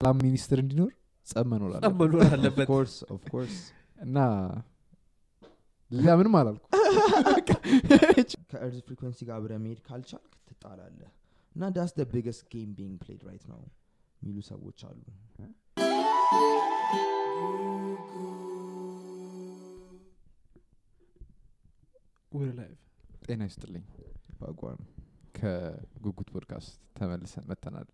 ሰላም ሚኒስትር እንዲኖር ጸመኖር አለ ጸመኖር አለበት of course እና ለምን ማላልኩ ከearth frequency ጋር ብረሜድ ካልቻል ከተጣላለ እና that's the biggest game being played right now ሚሉ ሰዎች አሉ we're alive ጤና ይስጥልኝ ባጓን ከጉጉት ፖድካስት ተመልሰን መተናል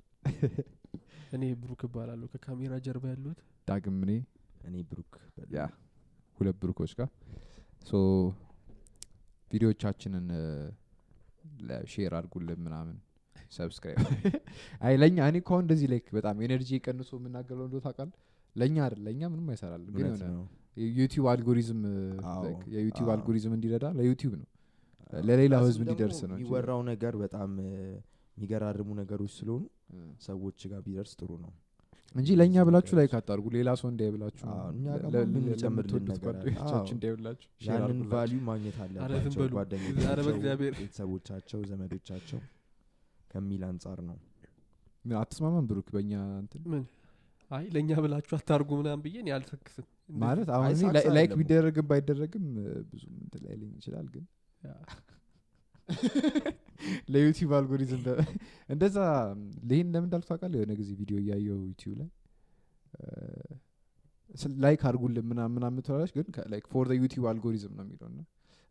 እኔ ብሩክ ባላለው ከካሜራ ጀርባ ያሉት ዳግም እኔ ብሩክ ያ ሁለት ብሩኮች ጋር ሶ ቪዲዮቻችንን ለሼር አድርጉልን ምናምን ሰብስክራይብ አይለኛ እኔ ኮን እንደዚህ ላይክ በጣም ኤነርጂ ቀንሶ ምናገለው እንደው ታቃል ለኛ አይደል ለኛ ምንም አይሰራል ግን የዩቲዩብ አልጎሪዝም ላይክ የዩቲዩብ አልጎሪዝም እንዲረዳ ለዩቲዩብ ነው ለሌላ ህዝብ እንዲደርስ ነው ይወራው ነገር በጣም ይገራርሙ ነገሮች ስለሆኑ ሰዎች ጋር ቢደርስ ጥሩ ነው እንጂ ለኛ ብላችሁ ላይክ አታርጉ ሌላ ሰው እንዳይብላችሁ እኛ ጋር ምን ጨምር እንደነገር አቻችን እንዳይብላችሁ ሼርን ቫልዩ ማግኘት አለባችሁ ጓደኞቻችሁ አረብ እግዚአብሔር ሰዎቻቸው ዘመዶቻቸው ከሚል አንፃር ነው ምን አትስማማም ብሩክ በእኛ እንት ምን አይ ለኛ ብላችሁ አታርጉ ምናም ብየን ያልተከሰ ማለት አሁን ላይክ ቢደረግም ባይደረግም ብዙ እንት ላይ ሊኝ ይችላል ግን ለዩቲዩብ አልጎሪዝም እንደዛ ለይን ለምን ዳልፋቃለ የሆነ ግዜ ቪዲዮ ያያየው ዩቲዩብ ላይ ላይክ አድርጉልን ምናምን አምጥተዋለሽ ግን ላይክ ፎር ዘ ዩቲዩብ አልጎሪዝም ነው የሚለውና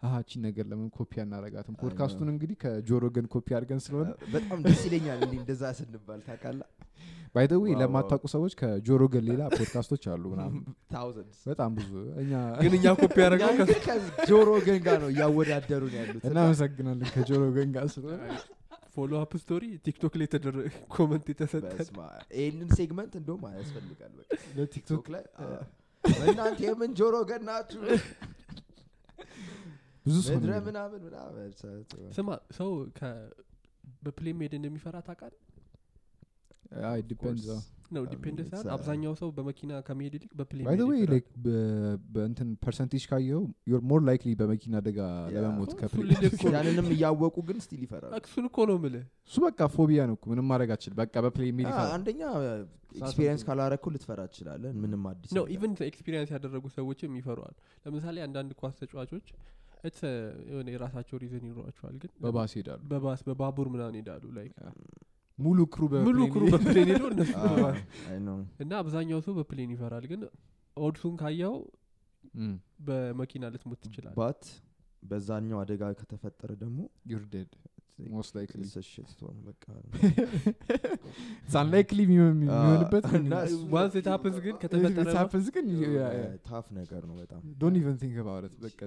አሃቺ ነገር ለምን ኮፒ አናረጋትም ፖድካስቱን እንግዲህ ከጆሮገን ኮፒ አድርገን ስለሆነ በጣም ደስ ይለኛል እንዴ እንደዛ ስንባል ታቃላ ባይ ዘ ዌይ ለማታውቁ ሰዎች ከጆሮገን ሌላ ፖድካስቶች አሉ ምናምን ታውዘንድስ በጣም ብዙ እኛ ግን እኛ ኮፒ አደረግን ከጆሮገን ጋር ነው ያወዳደሩን ያሉት እና መሰግናለን ከጆሮገን ጋር ስለሆነ ፎሎ አፕ ስቶሪ ቲክቶክ ላይ ተደረገ ኮሜንት ተሰጣ ኤልን ሴግመንት እንደውም ያስፈልጋል በቃ ለቲክቶክ ላይ እናንተ የምን ጆሮገን ናችሁ ብዙ ሰው ምናምን ስማ ሰው በፕሌይ ሜድ እንደሚፈራ ታውቃለህ አይ ዲፔንድስ ነው ዲፔንድስ አብዛኛው ሰው በመኪና ከመሄድ ይልቅ በፕሌይ ሜድ ባይዘዌይ ላይክ በእንትን ፐርሰንቴጅ ካየው ዩ አር ሞር ላይክሊ በመኪና አደጋ ለመሞት ከፕሌይ ያንንም ያወቁ ግን ስቲል ይፈራል እሱን እኮ ነው ማለት እሱ በቃ ፎቢያ ነው እኮ ምንም ማድረግ አትችል በቃ በፕሌይ ሜድ ይፈራ አንደኛ ኤክስፒሪየንስ ካላረኩ ልትፈራ ትችላለህ ምንም አዲስ ነው ኢቭን ኤክስፒሪየንስ ያደረጉ ሰዎችም ይፈራሉ ለምሳሌ አንዳንድ ኳስ ተጫዋቾች እት የሆነ ራሳቸው ሪዘን ይኖራቸዋል ግን በባስ ይዳሉ በባስ በባቡር ምናን ይዳሉ ላይክ ሙሉ ክሩ በፕሌን ይዶ እነሱ አይ ኖ እና አብዛኛው ሰው በፕሌን ይፈራል ግን ኦድሱን ካያው በመኪና ልትሞት ትችላለህ ባት በዛኛው አደጋ ከተፈጠረ ደግሞ you're dead most likely it's a shit storm በቃ it's unlikely የሚሆንበት once it happens ግን ከተፈጠረ it happens ግን ታፍ ነገር ነው በጣም don't even think about it በቃ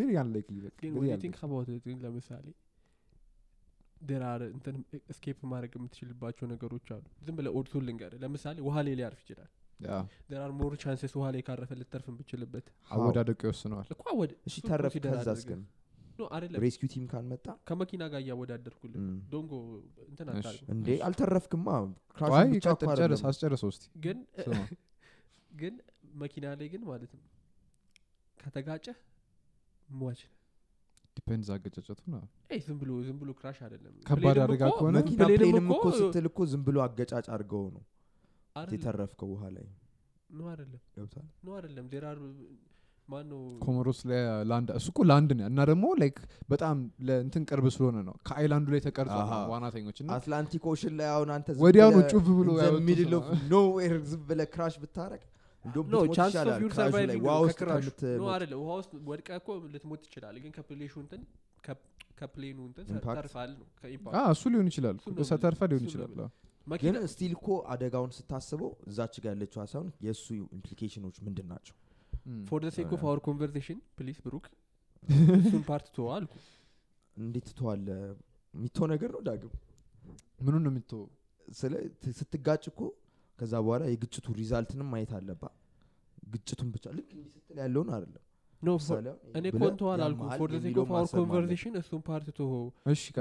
very unlikely በቃ you think about it ለምሳሌ there are እንትን escape ማድረግ የምትችልባቸው ነገሮች አሉ ዝም ብለ ኦድሱን ልንገር ለምሳሌ ውሃ ላይ ሊያርፍ ይችላል there are more chances ውሃ ላይ ካረፈ ልትርፍ የምትችልበት አወዳደቀ ይወስነዋል እኮ አወድ እሺ ተረፍ ከዛስ ግን no አይደለም rescue team ካን መጣ ከመኪና ጋር ያወዳደርኩልኝ ዶንጎ እንትን አታርክ እንዴ አልተረፍክማ crash ብቻ ተጨረስ አስጨረሰው እስቲ ግን መኪና ላይ ግን ማለት ነው ከተጋጨ ሟች depends አገጫጨቱ ነው አይ ዝም ብሎ crash አይደለም ከባድ አደጋ ከሆነ መኪና ፕሌንም እኮ ስትልኩ ዝም ብሎ አገጫጭ አድርገው ነው የተረፍከው ውሃ ላይ ነው አይደለም ገብቷል ነው አይደለም there are ማኑ ኮሞሮስ ለላንድ እሱኮ ላንድ ነው እና ደግሞ ላይክ በጣም ለእንትን ቅርብ ስለሆነ ነው ከአይላንዱ ላይ ተቀርጿል ዋናተኞች እና አትላንቲክ ኦሽን ላይ አሁን አንተ ወዲያው ጩፍ ብሎ ያው ሚድል ኦፍ ኖ ዌር ዝም ብለ ክራሽ ብታረቅ እንደውም ሞት ይችላል ክራሽ ላይ ዋው ክራሽ ነው አይደል ዋውስ ወድቀኮ ልትሞት ይችላል ግን ከፕሌሹ እንትን ከፕሌኑ እንትን ተርፋል ነው ከኢምፓክት እሱ ሊሆን ይችላል በሰተርፋ ሊሆን ይችላል ግን ስቲል እኮ አደጋውን ስታስበው እዛች ጋር ያለችው አሳውን የሱ ኢምፕሊኬሽኖች ምንድናቸው for the sake of our conversation please Brooke some part to all እንዴት ተዋለ ምቶ ነገር ነው ዳግም ምኑን ነው ምቶ ስለ ስትጋጭኩ ከዛ በኋላ የግጭቱ ሪዛልትንም ማየት አለባ ግጭቱን ብቻ ልክ እንዲስተል ያለውን አይደለም no እኔ ኮንቷል አልኩ for the sake of our conversation some part to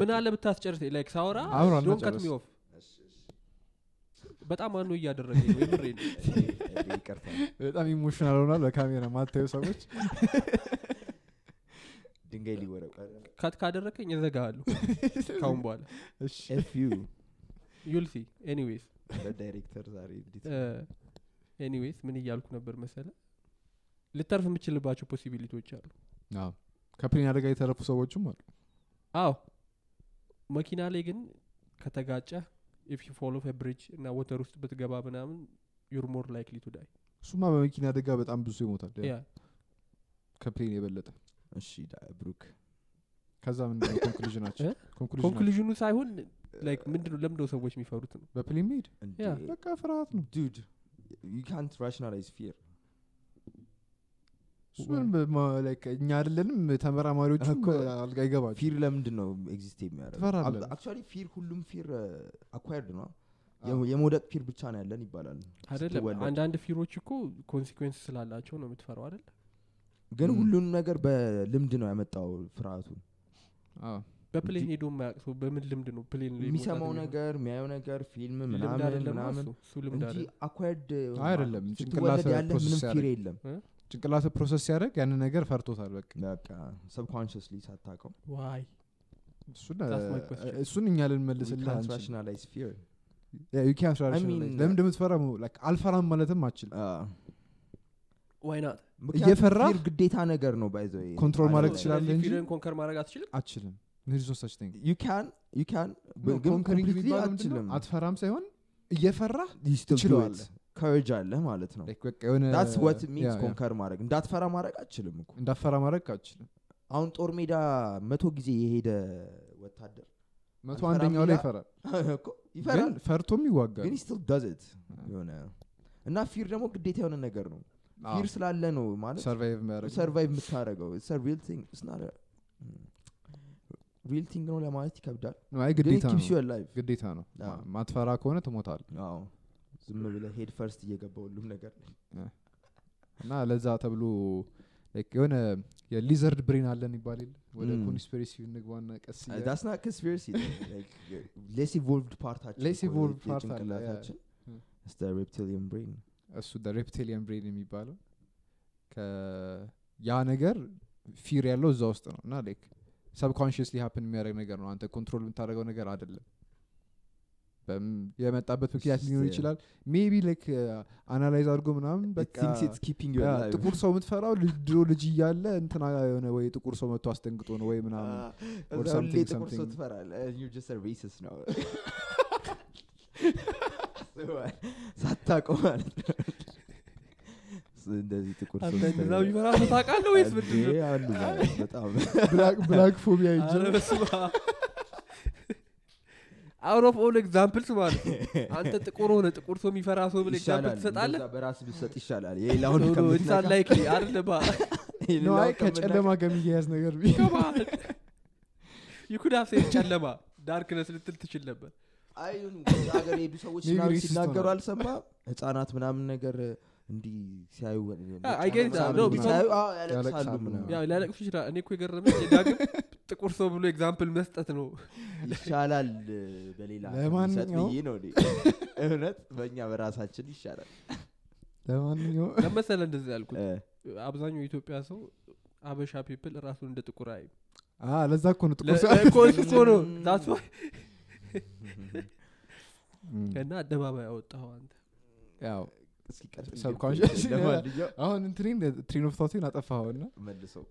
ምን አለ ብታስጨርስ like ሳውራ don't cut me off በጣም አንዱ ያደረገኝ ነው ይብሬን ይቀርታ በጣም ኢሞሽናል ሆናል በካሜራ ማታዩ ሰዎች ድንጋይ ሊወረው ካት ካደረከኝ እዘጋለሁ ካሁን በኋላ እሺ if you you'll see anyways ለዳይሬክተር ዛሬ እንዴት ኤኒዌይስ ምን ይያልኩ ነበር መሰለ ለታርፍ የምችልባቸው ፖሲቢሊቲዎች አሉ። አዎ ከፕሪን አደጋ የተረፉ ሰዎችም አሉ። አዎ መኪና ላይ ግን ከተጋጨ if you fall off a bridge እና ወተር ውስጥ ብትገባ ምናምን you're more likely to die። ሱማ በመኪና አደጋ በጣም ብዙ ይሞታል ያ ከፕሪን የበለጠ። እሺ ብሩክ ከዛ ምንድነው ኮንክሉዥናችን? ኮንክሉዥኑ ሳይሆን like ምንድነው ለምንድነው ሰዎች የሚፈሩት ነው በፕሪን ሜድ በቃ ፍርሃት ነው dude you can't rationalize fear ሱን በማለከ እኛ አይደለንም ተመራማሪዎች አልጋ ይገባል። ፊር ለምንድነው ኤግዚስት የሚያደርገው? አክቹአሊ ፊር ሁሉም ፊር አኳየርድ ነው የሞደቅ ፊር ብቻ ነው ያለን ይባላል አይደለም። አንዳንድ ፊሮች እኮ ኮንሲኩዌንስ ስላላቸው ነው የምትፈራው አይደል? ግን ሁሉንም ነገር በልምድ ነው ያመጣው ፍርሃቱ። አዎ በፕሌን ሄዶ ማክሶ በምን ልምድ ነው ፕሌን ላይ የሚሰማው ነገር የሚያየው ነገር ፊልም ምናምን ምናምን ሁሉም ዳር እንጂ አኳየርድ አይደለም። ጭንቅላት ምንም ፊር የለም። ጭንቅላት ፕሮሰስ ያደርግ ያን ነገር ፈርቶታል በቃ ሰብኮንሺየስሊ ሳታውቀው why እሱን እኛ ልንመልስልን አንራሽናላይዝ fear yeah you can't rationalize ለምን እንደምትፈራው like አልፈራም ማለትም አችል why not የፈራ ግዴታ ነገር ነው by the way ኮንትሮል ማድረግ ይችላል እንጂ fear ኮንከር ማድረግ አትችልም there's no such thing you can completely አትችልም አትፈራም ሳይሆን የፈራ ይችላል courage አለ ማለት ነው። that's what it means conquer ማድረግ እንዳትፈራ ማድረግ አትችልም እኮ እንዳትፈራ ማድረግ አትችልም። አሁን ጦር ሜዳ 100 ጊዜ የሄደ ወታደር 101ኛው ላይ ፈራ እኮ ይፈራል ፈርቶም ይዋጋል ግን still does it you know እና fear ደግሞ ግዴታ የሆነ ነገር ነው። fear ስላለ ነው ማለት survive የምታደርገው it's a real thing it's not a real thing ነው ለማለት ይከብዳል። አይ ግዴታ ነው ግዴታ ነው ማትፈራ ከሆነ ትሞታለህ። አዎ ዝም ብለ ሄድ ፈርስት እየገባው ሁሉም ነገር እና ለዛ ተብሎ like የሆነ የሊዘርድ ብሬን አለን ይባል ይል ወደ ኮንስፒሬሲ ንግባና ቀስ that's not conspiracy like less evolved part አላታችን it's the reptilian brain እሱ the reptilian brain የሚባለው ከያ ነገር fear ያለው እዛ ውስጥ ነው እና like subconsciously happen የሚያደርግ ነገር ነው አንተ ኮንትሮል የምታደርገው ነገር አይደለም። የመጣበት ምክንያት ሊኖር ይችላል ሜቢ like አናላይዝ አድርጎ ምናምን በቃ it's keeping you alive ጥቁር ሰው ምትፈራው ድሮ ልጅ ያለ እንትና የሆነ ወይ ጥቁር ሰው መጥቶ አስደንግጦ ነው ወይ ምናምን or something ሰው ትፈራለህ you just a racist now ሳታውቀው ማለት እንደዚህ ጥቁር ሰው እንደዛ ይፈራል ታውቃለህ ወይስ ምንድነው ያሉ በጣም black phobia ይጀምራል out of all examples ማለት አንተ ጥቁር ሆነ ጥቁር ሰው የሚፈራ ሰው ብለ example ትሰጣለህ በራስ ቢሰጥ ይሻላል ይሄላውን ከምትሰጥ ላይክ አይደለም ነው አይ ከጨለማ ገምያዝ ነገር ቢገባ you could have said ጨለማ darkness ልትል ትችል ነበር። አይሁን ሀገር ሄዱ ሰዎች ምናምን ሲናገሩ አልሰማ ህፃናት ምናምን ነገር እንዲ ሲያዩ አይ ጌት ነው ቢሳዩ ያለቅሳሉ ምናምን ያው ላለቅሱ ይችላል። እኔ እኮ የገረመኝ ዳግም ጥቁር ሰው ብሎ ኤግዛምፕል መስጠት ነው ይሻላል በሌላ ለማንኛውም ነው እውነት በእኛ በራሳችን ይሻላል። ለማንኛውም ለምሳሌ እንደዚህ ያልኩት አብዛኛው ኢትዮጵያ ሰው አበሻ people ራሱን እንደ ጥቁር አይ ለዛ እኮ ነው ጥቁር ሰው እኮ ነው that's why እና አደባባይ አወጣው አንተ ያው subconscious ለማንኛው አሁን train of thought እናጠፋውና መልሰው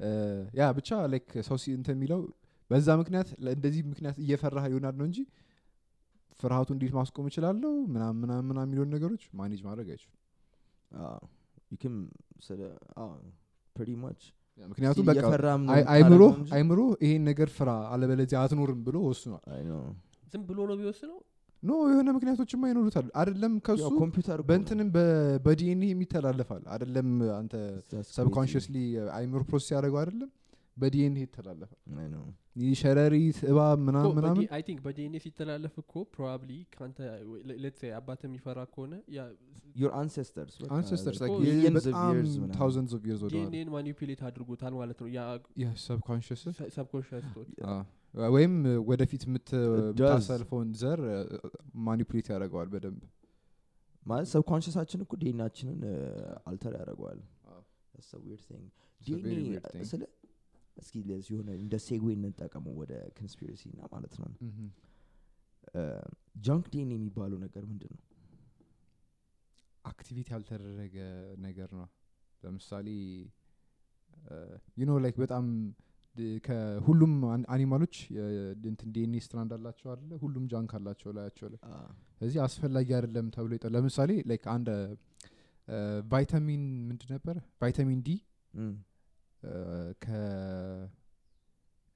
ያ ብቻ like ሰው እንትን የሚለው በዛ ምክንያት ለእንደዚህ ምክንያት እየፈራህ ይሆናል ነው እንጂ ፍርሃቱ እንዴት ማስቆም ይችላል ምናምን የሚሉ ነገሮች ማኔጅ ማድረግ አይችልም። ይከም ሰለ pretty much ምክንያቱም በቃ አይምሮ ይሄን ነገር ፍራ አለበለዚያ አትኖርም ብሎ ወስኗል። አይ ነው ዝም ብሎ ነው ቢወስነው ነው የሆነ ምክንያቶችም አይኖሩታል አይደለም ከሱ በእንተንም በዲኤንኤ የሚተላለፋል አይደለም አንተ ሰብኮንሺየስሊ አይምሮ ፕሮሰስ ያደርገው አይደለም በዲኤንኤ ይተላለፋል። አይ ነው ይሸረሪት እባ ምናምን አይ ቲንክ በዲኤንኤ ሲተላለፍ እኮ probably ካንተ let's say አባቴ የሚፈራ ከሆነ ያ your ancestors like thousands of years old DNA manipulate አድርጎታል ማለት ነው ያ subconscious ወይም ወደፊት ምታሳልፈውን ዘር ማኒፑሌት ያደርገዋል በደንብ ማለት ሰብኮንሺየሳችን እኮ ዲኤንኤያችንን አልተር ያደርገዋል። that's a weird thing ዲኤንኤ ስለ እስኪ ለዚህ የሆነ እንደ ሴግዌይ እንጠቀመው ወደ ኮንስፒሬሲ እና ማለት ነው junk DNA የሚባለው ነገር ምንድነው? አክቲቪቲ ያልተደረገ ነገር ነው። ለምሳሌ ላይክ በጣም ከሁሉም አኒማሎች እንትን ዲኤንኤ ስትራንድ አላቸው አይደል? ሁሉም ጃንክ አላቸው ላያቸው ላይ። ስለዚህ አስፈልጋጊ አይደለም ተብሎ ይጣ። ለምሳሌ ላይክ አንድ ቫይታሚን ምንድን ነበር? ቫይታሚን ዲ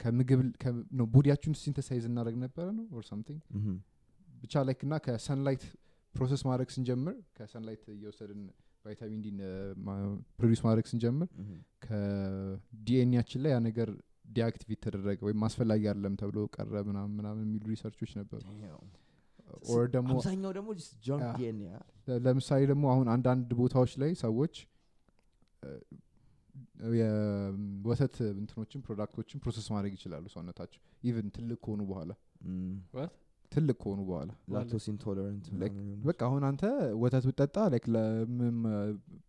ከምግብ ቦዲያችን ሲንተሳይዝ እናደርግ ነበር ነው or something ብቻ ላይክና ከሰንላይት ፕሮሰስ ማድረግ ስንጀምር ከሰንላይት እየወሰድን ቫይታሚን ዲ ፕሮዲዩስ ማድረግ ስንጀምር ከዲኤንኤያችን ላይ ያ ነገር ዲአክቲቬት ተደረገ ወይ ማስፈላጊ አይደለም ተብሎ ቀረብና ምናምን የሚሉ ሪሰርቾች ነበሩ። or ደሞ አብዛኛው ደሞ junk DNA ለምሳሌ ደሞ አሁን አንዳንድ ቦታዎች ላይ ሰዎች የወሰት እንትኖችን ፕሮዳክቶችን ፕሮሰስ ማድረግ ይችላሉ ሰውነታቸው ኢቭን ትልቅ ሆኖ በኋላ what ትልቅ ሆኖ በኋላ ላክቶስ ኢንቶለራንት በቃ አሁን አንተ ወተት ውጠጣ like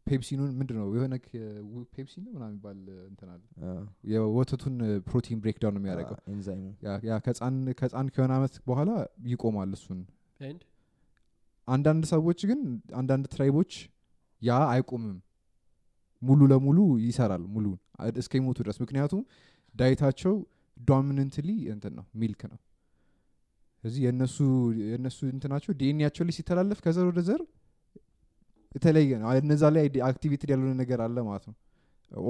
ፔፕሲኑን ምንድነው የሆነ ፔፕሲኑ ምናምን ይባል እንትናል የወተቱን ፕሮቲን ብሬክዳውን ነው የሚያደርገው ኤንዛይሙ ያ ከጻን ከሆነ አመት በኋላ ይቆማል እሱን and አንዳንድ ሰዎች ግን አንዳንድ ትራይቦች ያ አይቆምም ሙሉ ለሙሉ ይሰራል ሙሉ እስከሚሞቱ ድረስ ምክንያቱም ዳይታቸው ዶሚናንትሊ እንትን ነው ሚልክ ነው ስለዚህ የነሱ እንትናቸው ዲኤንኤያቸው ላይ ሲተላለፍ ከዘር ወደ ዘር የተለየ ነው እነዛ ላይ አክቲቪቲ ያለው ነገር አለ ማለት ነው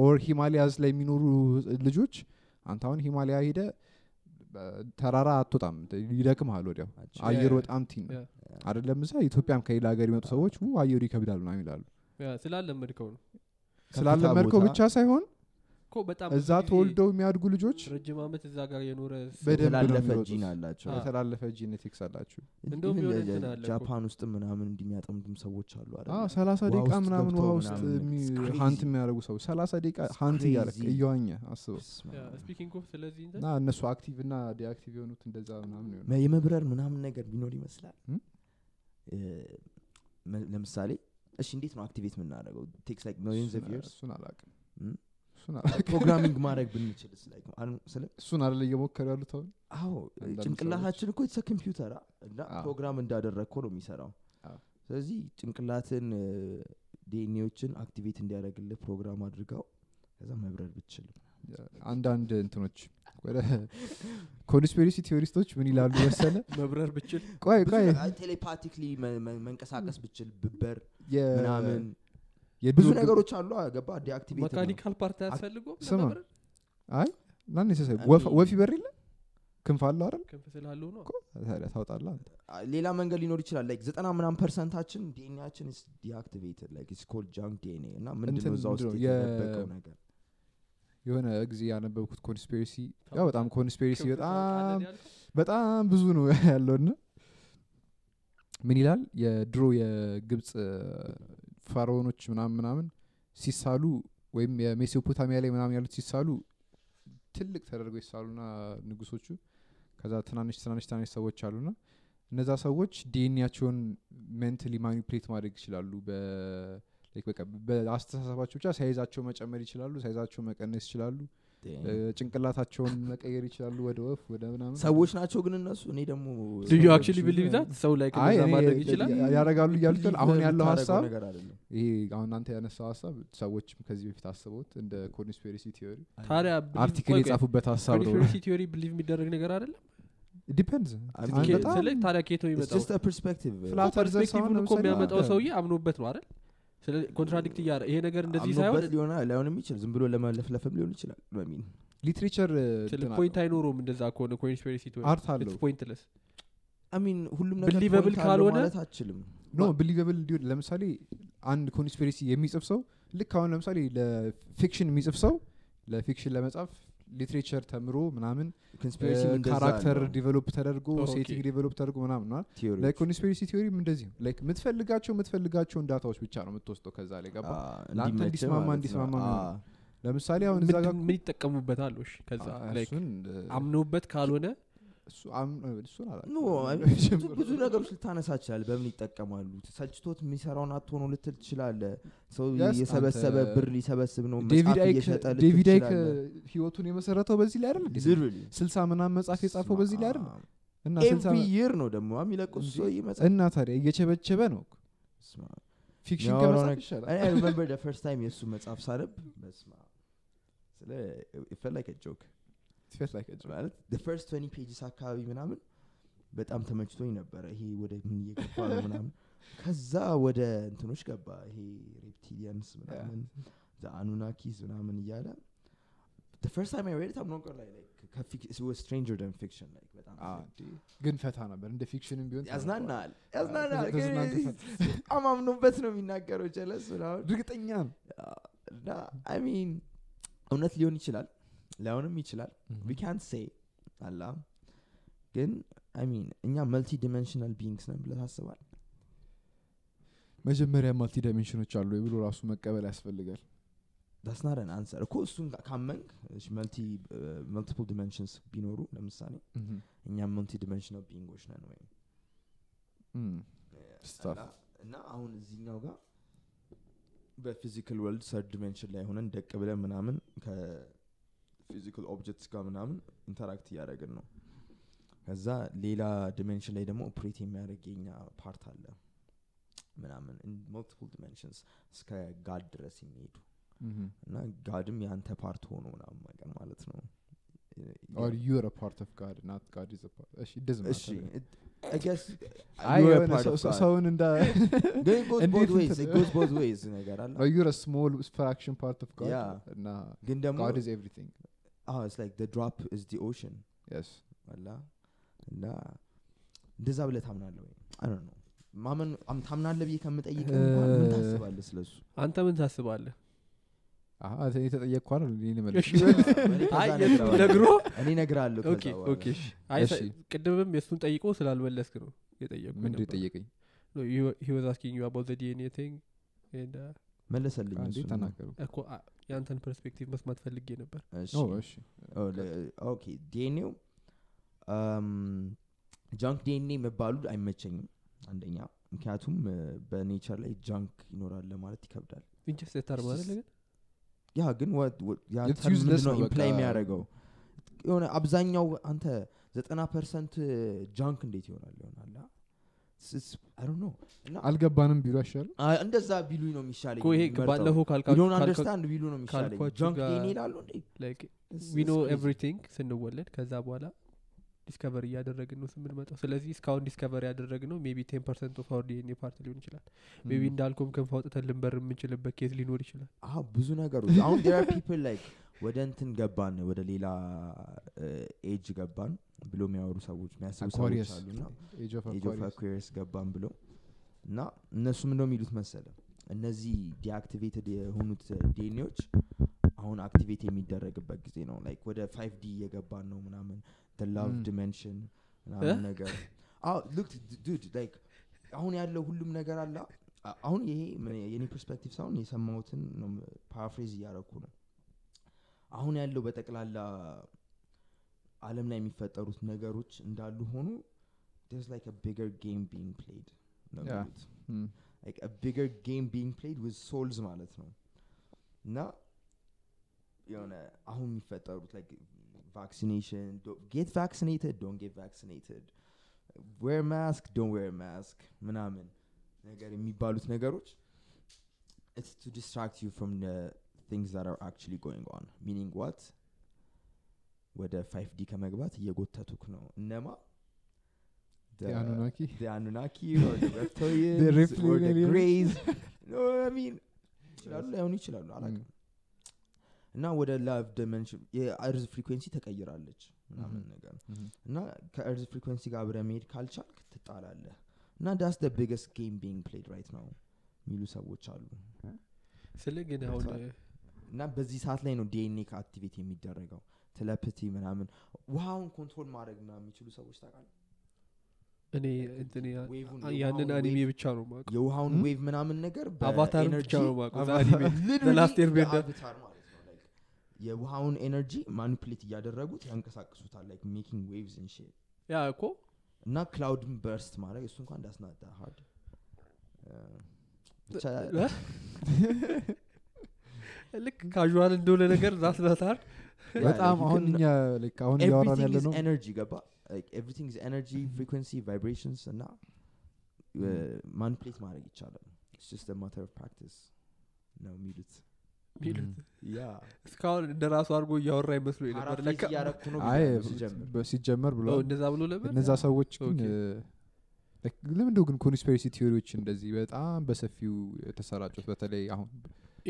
or ሂማሊያስ ላይ የሚኖሩ ልጆች አንታውን ሂማሊያ ሄደ ተራራ አጥቷም ይደክማል ወዲያው አየር በጣም ቲን ነው አይደለም እዛ ኢትዮጵያም ከሌላ ሀገር የመጡ ሰዎች አየሩ ይከብዳል ነው የሚላሉ ስላለመድከው ነው ስላለመድከው ብቻ ሳይሆን ኮ በጣም እዛ ተወልደው የሚያድጉ ልጆች ረጅም አመት እዛ ጋር የኖረ ስለላለፈጂን አላችሁ የተላለፈ ጂኔቲክስ አላችሁ እንደውም ይወደናል ጃፓን ውስጥ ምናምን እንደሚያጠምዱም ሰዎች አሉ አይደል 30 ደቂቃ ምናምን ውሃ ውስጥ ሃንት የሚያደርጉ ሰው 30 ደቂቃ ሃንት ያደርክ ይዋኛ አስበው ስፒኪንግ ኦፍ ስለዚህ እንደ ና እነሱ አክቲቭ እና ዲአክቲቭ የሆኑት እንደዛ ምናምን ነው የመብረር ምናምን ነገር ቢኖር ይመስላል ለምሳሌ እሺ እንዴት ነው አክቲቬት ምናደርገው ቴክስ ላይክ millions of years እሱን አላውቅም ፕሮግራሚንግ ማድረግ ብንችልስ ላይክ እሱን አይደል እየሞከረ ያሉት አሁን አዎ ጭንቅላታችን እኮ የተሰ ኮምፒውተር እና ፕሮግራም እንዳደረከው ነው የሚሰራው ስለዚህ ጭንቅላትን ዲኤንኤዎችን አክቲቬት እንዲያደርግልህ ፕሮግራም አድርገው ከዛ መብረር ብትችል አንዳንድ እንትኖች ወደ ኮንስፒሬሲ ቲዮሪስቶች ምን ይላሉ መሰለ መብረር ብትችል ቆይ ቴሌፓቲክሊ መንቀሳቀስ ብትችል ብበር ምናምን ብዙ ነገሮች አሉ አገባ ዲአክቲቬት መካኒካል ፓርት ያስፈልጎ ነበር አይ ማን ይሰሰይ ወፊ በሪል ክንፋለው አይደል ክንፍስላለው ነው ታዲያ ታውጣላ ሌላ መንገድ ሊኖር ይችላል like 90% አችን ዲኤንኤያችን is deactivated like it's called junk DNA እና ምንድነው እዛው ውስጥ የተደበቀው ነገር የሆነ ግዜ ያነበብኩት ኮንስፒሬሲ ያው በጣም ኮንስፒሬሲ በጣም ብዙ ነው ያለውና ምን ይላል የድሮ የግብጽ ፈራዖኖች ምናምን ሲሳሉ ወይም የሜሶፖታሚያ ላይ ምናምን ያሉት ሲሳሉ ትልቅ ተደርገው ይሳሉና ንጉሶቹ ከዛ ትናንሽ ሰዎች አሉና እነዛ ሰዎች ዲኤንኤያቸውን ሜንታሊ ማኒፑሌት ማድረግ ይችላሉ በአስተሳሰባቸው ብቻ ሳይዛቸው መጨመር ይችላሉ ሳይዛቸው መቀነስ ይችላሉ ጭንቅላታቸውን መቀየር ይችላሉ ወደ ወፍ ወደ ምናምን ሰዎች ናቸው ግን እነሱ እኔ ደሞ do you actually believe that ሰው ላይ ከዛ ማድረግ ይችላል ያረጋሉ ይያሉታል አሁን ያለው ሐሳብ ይሄ አሁን አንተ ያነሳው ሐሳብ ሰዎችም ከዚህ በፊት አስበውት እንደ ኮንስፒሬሲ ቲዮሪ ታዲያ አርቲክል የጻፉበት ሐሳብ ነው ኮንስፒሬሲ ቲዮሪ believe የሚደረግ ነገር አይደለም depends ስለዚህ ታዲያ ከየት ነው የሚመጣው just a perspective ፐርስፔክቲቭን እኮ የሚያመጣው ሰውዬ አምኖበት ነው አይደል ስለ ኮንትራዲክት ይያረ ይሄ ነገር እንደዚህ ሳይሆን ሊሆን ላይሆንም ይችላል ዝም ብሎ ለማለፍለፍም ሊሆን ይችላል ምን ሊትሬቸር ተናግሮ ፖይንት አይኖርም እንደዛ ከሆነ ኮንስፒሬሲ ቲዮሪ ኢትስ ፖይንትለስ ሁሉም ነገር believable ካልሆነ አትችልም no believable ዲዩ ለምሳሌ አንድ ኮንስፒሬሲ የሚጽፍ ሰው ልክ አሁን ለምሳሌ ለፊክሽን የሚጽፍ ሰው ለፊክሽን ለመጻፍ ሊትሬቸር ተምሮ ምናምን ኮንስፒሬሲ ካራክተር ዲቨሎፕ ተደርጎ ሴቲንግ ዲቨሎፕ ተደርጎ ምናምን ነው ላይክ ኮንስፒሬሲ ቲዮሪ እንደዚህ ላይክ ምትፈልጋቸው ዳታዎች ብቻ ነው የምትወስደው ከዛ ላይ ገባ ላንተ እንዲስማማ ለምሳሌ አሁን እዛ ጋር ምን ይተቀሙበታል እሺ ከዛ ላይክ አምኖበት ካልሆነ እሱ አላውቅም ኖ ብዙ ነገሮች ልታነሳችላል በምን ይተቀማሉ ሰልችቶት የሚሰራውን አትሆኑ ልትል ይችላል ሰው የሰበሰበ ብር ሊሰበስብ ነው መጻፍ እየሸጠ ልትል ዴቪድ አይክ ህይወቱን የመሰረተው በዚህ ላይ አይደል 60 ምናምን መጻፍ የጻፈው በዚህ ላይ አይደል እና 60 year ነው ደሞ አሚለቁ ሰው ይመጻፍ እና ታዲያ እየቸበቸበ ነው فيكشن كان مصحفش انا remember the first time يسو مصحف صارب بس ما سلا it felt like a joke ማለት the first 20 pages አካባቢ ምናምን በጣም ተመችቶኝ ነበር ይሄ ወደ ምን ይገፋል ምናምን ከዛ ወደ እንትኖች ገባ ይሄ reptilians ምናምን the anunnakis ምናምን ይያለ the first time I read it I'm not going like it was stranger than fiction like but ግን ፈታ ነበር እንደ ፊክሽንም ቢሆን ያዝናናል አማምኖበት ነው የሚናገረው ጀለስ ምናምን ድግጠኛ ነው I mean እውነት ሊሆን ይችላል ላውንም ይችላል we can't say አላህ ግን I mean እኛ መልቲ ዳይሜንሽናል beings ነን ብለህ ታስባለህ መጀመሪያ መልቲ ዳይሜንሽኖች አሉ ብሎ ራሱ መቀበል ያስፈልጋል that's not an answer እኮ እሱን ካመንክ መልቲ multiple dimensions ቢኖሩ ለምሳሌ እኛ መልቲ ዳይሜንሽናል beings ነን ወይ stuff እና አሁን እዚህኛው ጋር በፊዚካል ወርልድ third dimension ላይ ሆነን ደቅ ብለን ምናምን ከ physical objects ጋምናምን interact ያደርገን ነው ከዛ ሌላ dimension ላይ ደግሞ operate የሚያደርገኛ part አለ ምናምን in multiple dimensions እስከ god ድረስ የሚሄዱ እና godም ያንተ part ሆኖ ምናምን ማለት ነው or you're a part of god not god is a part it doesn't matter I guess you're a part of god so in the it goes both ways ነገራላ or you're a small fraction part of god እና god is everything it's like the drop is the ocean yes wallah እና ደዛብለ ታምናለሁ I don't know ማመን ታምናለህ ብዬ ከምጠይቅ ምን ታስባለህ ስለሱ አንተ ምን ታስባለህ አሃ እየተጠየቅኩ አይደል እኔ መልሽ አይ ነግሮ እኔ ነግራለሁ ኦኬ ኦኬ አይ ቅድምም የሱን ጠይቆ ስላልመለስክ ነው የጠየቅኩ ምን እንደጠየቀኝ no he was asking you about the DNA thing and መለሰልኝ እሱ ተናገሩ እኮ ያንተን perspective መስማት ፈልጌ ነበር እሺ ኦኬ DNA junk DNA መባሉ አይመቸኝም አንደኛ ምክንያቱም በኔቸር ላይ junk ይኖራል ለማለት ይከብዳል just ተርባ አይደል ያ ግን ያ ተርም ነው ኢምፕላይ የሚያደርገው የሆነ አብዛኛው አንተ 90% ጃንክ እንዴት ይሆናል ይሆናል I don't know አልገባንም ቢሉ አይሻልም እንደዛ ቢሉ ነው የሚሻለው እኮ ይሄ ባለፈው ካልካልኩ you don't understand ቢሉ ነው የሚሻለው ጃንክ ዲኤንኤ ይላሉ እንዴ like we know everything ስንወለድ ከዛ በኋላ ዲስከቨሪ ያደረግን ነው ስንመጣው ስለዚህ እስካሁን ዲስከቨሪ ያደረግነው ሜቢ 10% of our DNA part ሊሆን ይችላል ሜቢ እንዳልኩም ከፋውጥተን ልንበር የምንችልበት ኬዝ ሊኖር ይችላል አዎ ብዙ ነገሮች አሁን there are people like ወደ እንትን ገባን ወደ ሌላ ኤጅ ገባን ብሎ የሚያወሩ ሰዎች የሚያስቡ ሰዎች አሉና ኤጅ ኦፍ አኳሪየስ ገባን ብሎ እና እነሱ ምን ነው የሚሉት መሰለ እነዚህ ዲአክቲቬትድ የሆኑት DNAዎች አሁን አክቲቬት የሚደረግበት ጊዜ ነው like ወደ 5D የገባን ነው ምናምን the love dimension ምናምን ነገር አው look dude like አሁን ያለው ሁሉም ነገር አለ አሁን ይሄ የኔ ፐርስፔክቲቭ ሳይሆን የሰማሁትን ነው ፓራፍሬዝ ያደረኩ ነው አሁን ያለው በጠቅላላ ዓለም ላይ የሚፈጠሩት ነገሮች እንዳሉ ሆኖ there's like a bigger game being played no like a bigger game being played with souls ማለት ነው እና የሆነ አሁን የሚፈጠሩት like vaccination get vaccinated don't get vaccinated wear mask don't wear mask ምናምን ነገር የሚባሉት ነገሮች it's to distract you from the things that are actually going on meaning what ወደ 5D ከመግባት እየጎተቱክ ነው እነማ the Anunnaki or the reptilians the reptilian brain no I mean ይችላሉ አላውቅም እና ወደ love dimension የearth frequency ተቀይራለች ምናምን ነገር እና ከearth frequency ጋር ብረሜድ ካልቻልክ ትጣላለህ እና that's the biggest game being played right now ሚሉ ሰዎች አሉ ስለዚህ ነው እና በዚህ ሰዓት ላይ ነው DNA አክቲቪቲ የሚደረገው telepathy ምናምን ውሃውን ኮንትሮል ማድረግ ምናምን ይችላሉ ሰዎች ታውቃለህ እኔ እንትኔ ያንን አኒሜ ብቻ ነው ማለት የውሃውን ዌቭ ምናምን ነገር በአቫታር ብቻ ነው ማለት አኒሜ the last airbender የውሃውን ኤነርጂ ማኒፑሌት ያደረጉት ያንቀሳቅሱታል like making waves and shit ያ እኮ እና ክላውድ burst ማለት እሱ እንኳን ዳስናታ hard ልክ ካጁዋል እንደሆነ ነገር ዳስናታ hard በጣም አሁንኛ like አሁን ያወራን ያለ ነው ኤነርጂ ገባ like everything is energy frequency vibrations እና ማኒፑሌት ማድረግ ይቻላል It's just a matter of practice. No, mute it. እስካሁን እንደራሱ አድርጎ ያወራ ይመስሉ ይነበር ለካ አይ በሲጀመር ብሎ እንደዛ ብሎ ነበር እነዛ ሰዎች ግን ለምን እንደው ግን ኮንስፒሬሲ ቲዮሪዎች እንደዚህ በጣም በሰፊው ተሰራጩት በተለይ አሁን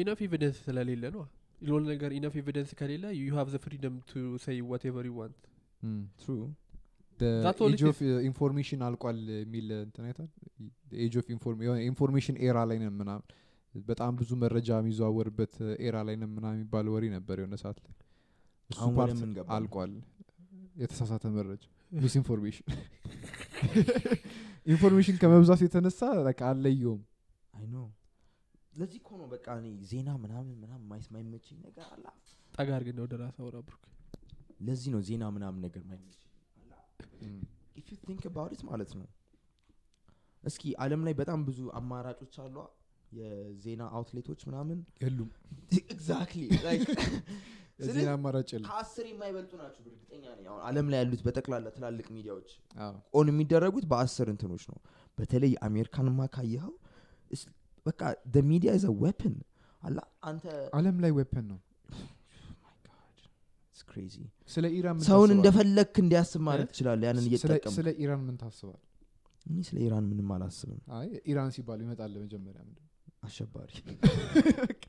ኢነፍ ኤቪደንስ ስለሌለ ነው ይሎል ነገር ኢነፍ ኤቪደንስ ከሌለ you have the freedom to say whatever you want true the age of information አልቋል ሚል እንትን አይታል the age of information era ላይ ነው ምናምን በጣም ብዙ መረጃ የሚዘዋወርበት ኤራ ላይ ነው ምናምን የሚባል ወሬ ነበር የሆነ ሰዓት ላይ እሱ ፓርት አልቋል የተሳሳተ መረጃ ሚስ ኢንፎርሜሽን ኢንፎርሜሽን ከመብዛት የተነሳ like አለየውም አይ ኖ ለዚህ ኮኖ በቃ እኔ ዜና ምናምን ማይመችኝ ነገር አላ ታጋር ግን ነው ደራሳው ብሩክ ለዚህ ነው ዜና ምናምን ነገር ማይመችኝ አላ if you think about it ማለት ነው እስኪ ዓለም ላይ በጣም ብዙ አማራጮች አሉ የዜና አውትሌቶች ምናምን የሉም ኤግዛክትሊ ላይክ ዜና ማራጨል 10 የማይበልጡ ናቸው ብርግጠኛ ነኝ አሁን ዓለም ላይ ያሉት በጠቅላላ ትላልቅ ሚዲያዎች ኦን የሚደረጉት በ10 እንትኖች ነው በተለይ አሜሪካን ማካያው በቃ the media is a weapon አላ አንተ ዓለም ላይ weapon ነው my god it's crazy ስለ ኢራን ሰውን እንደፈለክ እንዲያስብ ማለት ይችላል ያንን እየተጠቀመ ስለ ኢራን ምን ታስባለህ ምን ስለ ኢራን ምንም አላስብም አይ ኢራን ሲባል ይመጣል ለመጀመሪያ ምንድን አሸባሪ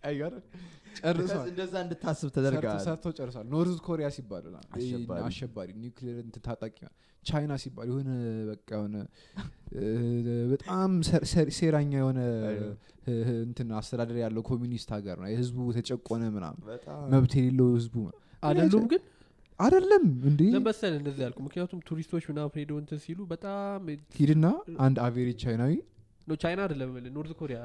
ቀያር ጨርሷል እንደዛ እንድታስብ ተደርጋለህ ሰርተው ጨርሷል ኖርዝ ኮሪያ ሲባል አሸባሪ ኒውክሌር እንትን ታጣቂ ቻይና ሲባል የሆነ በቃ የሆነ በጣም ሴራኛ የሆነ እንትን አስተዳደር ያለው ኮሚኒስት ሀገር ነው የህዝቡ ተጨቆነ ምናምን መብት የሌለው ህዝቡ አይደለም ግን አይደለም እንዴ ለምሳሌ እንደዚህ ያልኩ ምክንያቱም ቱሪስቶች ምናምን ሄደው እንትን ሲሉ በጣም ሂድና አንድ አቨሬጅ ቻይናዊ ነው ቻይና አይደለም ማለት ኖርዝ ኮሪያ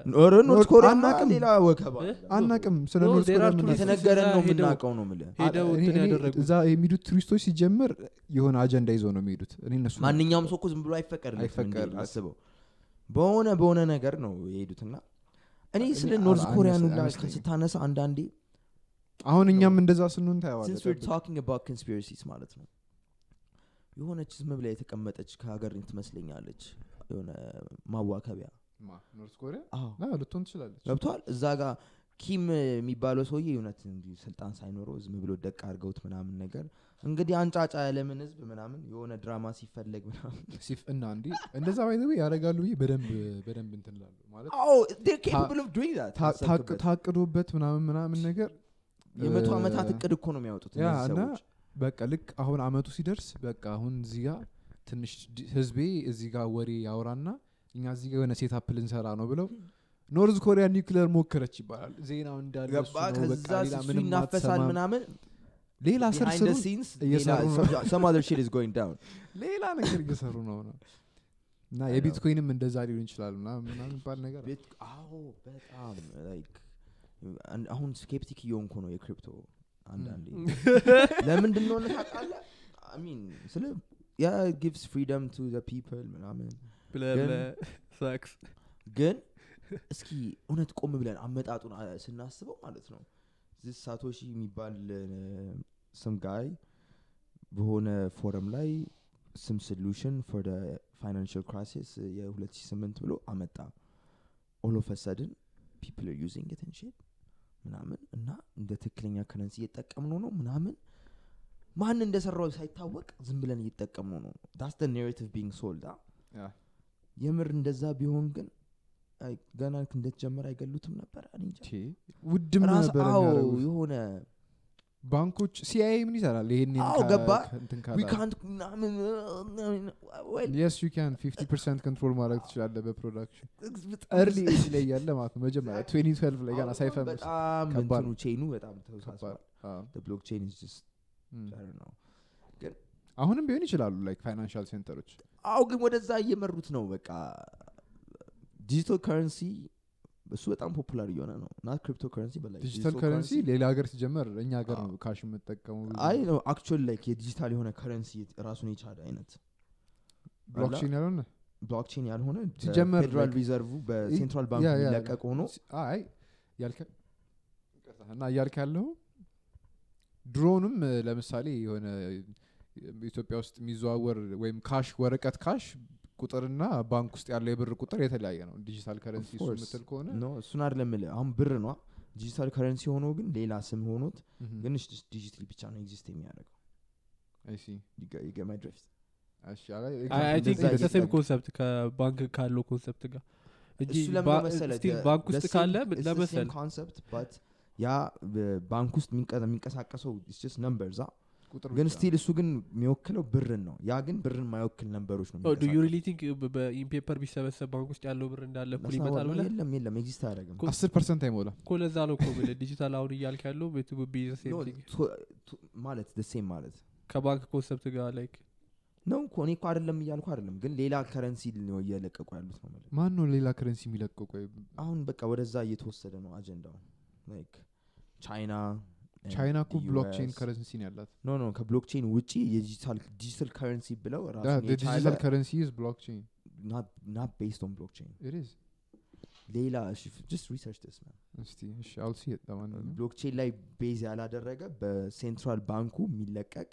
ኖርዝ ኮሪያ አናቅም ሌላ ወከባ አናቅም ስለ ኖርዝ ኮሪያ የተነገረን ነው የምናቀው ነው ማለት ሄደው እንትን ያደረጉ እዛ የሚሄዱት ቱሪስቶች ሲጀመር የሆነ አጀንዳ ይዘው ነው የሚሄዱት እኔ እነሱ ማንኛውም ሰው እኮ ዝም ብሎ አይፈቀድልም አስበው በሆነ ነገር ነው የሄዱትና እኔ ስለ ኖርዝ ኮሪያ ነው ስታነሳ አንዳንዴ አሁን እኛም እንደዛ ስንሆን ታያዋለህ since we're talking about conspiracies ማለት ነው የሆነች ዝም ብላ የተቀመጠች ከሀገር እንትመስለኛለች የሆነ ማዋከቢያ ኖርዝ ኮሪያ አዎ ልትሆን ትችላለች ለብቷል እዛ ጋር ኪም የሚባለው ሰውዬ የሆነት እንዲህ ስልጣን ሳይኖረው ዝም ብሎ ደቅ አርገውት ምናምን ነገር እንግዲህ አንጫጫ ለምን ህዝብ ምናምን የሆነ ድራማ ሲፈልግ ምናምን ሲፍና እንዴ እንደዛ ባይዘው ያረጋሉ ይሄ በደንብ እንትን ላሉ ማለት አዎ they capable of doing that ታቅዶበት ምናምን ነገር የመቶ አመታት እቅድ እኮ ነው የሚያወጡት እነዚህ ሰዎች በቃ ልክ አሁን አመቱ ሲደርስ በቃ አሁን እዚህ ጋር ትንሽ ህዝቤ እዚህ ጋር ወሬ ያወራና እኛ እዚህ ጋር የሆነ ሴት አፕ ልንሰራ ነው ብለው ኖርዝ ኮሪያ ኒውክሌር ሞከረች ይባላል ዜናው እንዳለ እሱ ነው በቃ ሌላ ምንም ማፈሳል ምናምን ሌላ ሰርሰሩ some other shit is going down ሌላ ነገር እየሰሩ ነው እና የቢትኮይንም እንደዛ ሊሆን ይችላል ምናምን ባል ነገር አዎ በጣም like አሁን ስኬፕቲክ ይሆንኩ ነው የክሪፕቶ አንዳንዴ ለምን እንደሆነ ታውቃለህ አይ ሚን ስለ ያ gives freedom to the people ምናምን ብለለ ሳክስ ግን እስኪ እውነት ቆም ብለን አመጣጡን ስናስበው ማለት ነው this satoshi የሚባል some guy በሆነ ፎረም ላይ some solution for the financial crisis የ2008 ብሎ አመጣ all of a sudden people are using it and shit ምናምን እና እንደ ትክክለኛ ከረንሲ እየተጠቀምነው ነው ምናምን ማን እንደሰራው ሳይታወቅ ዝም ብለን እየተጠቀምነው ነው that's the narrative being sold የምር እንደዛ ቢሆን ግን አይ ገና እንደተጀመረ አይገሉትም ነበር አንቺ ውድም ነበር ያለው የሆነ ባንኮች ሲአይ ምን ይሰራል ይሄን እንካላ we can't well yes you can 50% control ማድረግ ትችላለህ በፕሮዳክሽን early ላይ ያለ ማለት መጀመሪያ 2012 ላይ ገና ሳይፈም በጣም እንትኑ ቼኑ በጣም ተሳስቷል the blockchain is just I don't know ግን አሁንም ቢሆን ይችላል like financial centers ግን ወደዛ እየመሩት ነው በቃ digital currency እሱ በጣም ፖፑላር የሆነ ነው not cryptocurrency but like digital currency ሌላ ሀገር ሲጀመር እኛ ሀገር ነው ካሽ መጠቀሙ አይ ነው actually like የዲጂታል የሆነ currency ራሱን የቻለ አይነት blockchain ያልሆነ ሲጀመር federal reserve በcentral bank ሊለቀቀው ነው አይ ያልከ እና ያልካለው ድሮንም ለምሳሌ የሆነ ኢትዮጵያ ውስጥ የሚዘዋወር ወይም ካሽ ወረቀት ካሽ ቁጥርና ባንክ ውስጥ ያለው የብር ቁጥር የተለያየ ነው። ዲጂታል ከረንሲ እሱን መተል ከሆነ ኖ እሱን አይደለም ማለት አሁን ብር ነው። ዲጂታል ከረንሲ ሆኖ ግን ሌላ ስም ሆኖት ግን እሺ ዲጂታል ብቻ ነው ኤግዚስት የሚያደርገው። አይ ሲ you get my drift አሻራ I think it's the same concept ከባንክ ካለው concept ጋር እጂ ባንክ ውስጥ ካለ ለበሰል concept but ያ ባንክ ውስጥ የሚንቀሳቀሰው it's just numbers ግን still እሱ ግን የሚወክለው ብርን ነው። ያ ግን ብርን ማይወክል ነበሮች ነው። do you really think in paper ቢሰበሰብ ባንክ ውስጥ ያለው ብር እንዳለ እኩል ይመጣል ማለት ነው? የለም exist አያደርግም 10% አይሞላም እኮ ለዛ ነው እኮ ብለ ዲጂታል አውድ ይያልክ ያለው በቱ ቢዝነስ ማለት the same ማለት ከባንክ concept ጋር like ነው እኮ ነው እኮ አይደለም ይያልኩ አይደለም ግን ሌላ currency ነው እየለቀቁ ያሉት ነው ማለት ማን ነው ሌላ currency የሚለቀቁ? አሁን በቃ ወደዛ እየተወሰደ ነው አጀንዳው like China ku blockchain currency ነው ያላት no ከblockchain ውጪ የዲጂታል currency ብለው ራስን digital currency is blockchain not based on blockchain it is ሌላ just research this man እስቲ I'll see it man blockchain ላይ base ያላደረገ በcentral banku የሚለቀቅ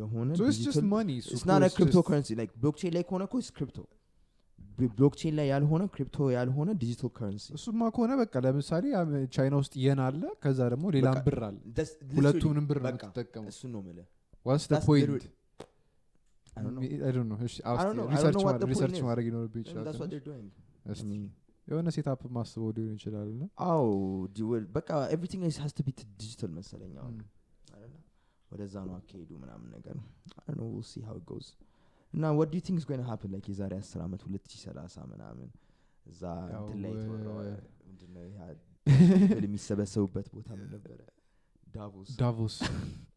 የሆነ so it's just money so it's not a cryptocurrency like blockchain ላይ ሆነ እኮ is crypto blockchain ላይ ያልሆነ ክሪፕቶ ያልሆነ ዲጂታል ከረንሲ እሱማ ከሆነ በቃ ለምሳሌ ቻይና ውስጥ የን አለ ከዛ ደግሞ ሌላም ብር አለ ሁለቱንም ብር ነው ተጠቀመው እሱ ነው ማለት what's the point I don't know research ማድረግ ይኖርብኝ ይችላል that's what they're doing that's me የሆነ ሴታፕ ማስበው ሊሆን ይችላል እና አው ዲወል በቃ everything has to be digital መሰለኝ አሁን አይደለም ወደዛ ነው አካሄዱ ምናምን ነገር I don't know we'll see how it goes now what do you think is going to happen like የዛሬ 10 አመት 2030 ምናምን እዛ ትለይት ወራው ምንድነው ያ ለሚሰበሰቡበት ቦታ ምን ነበር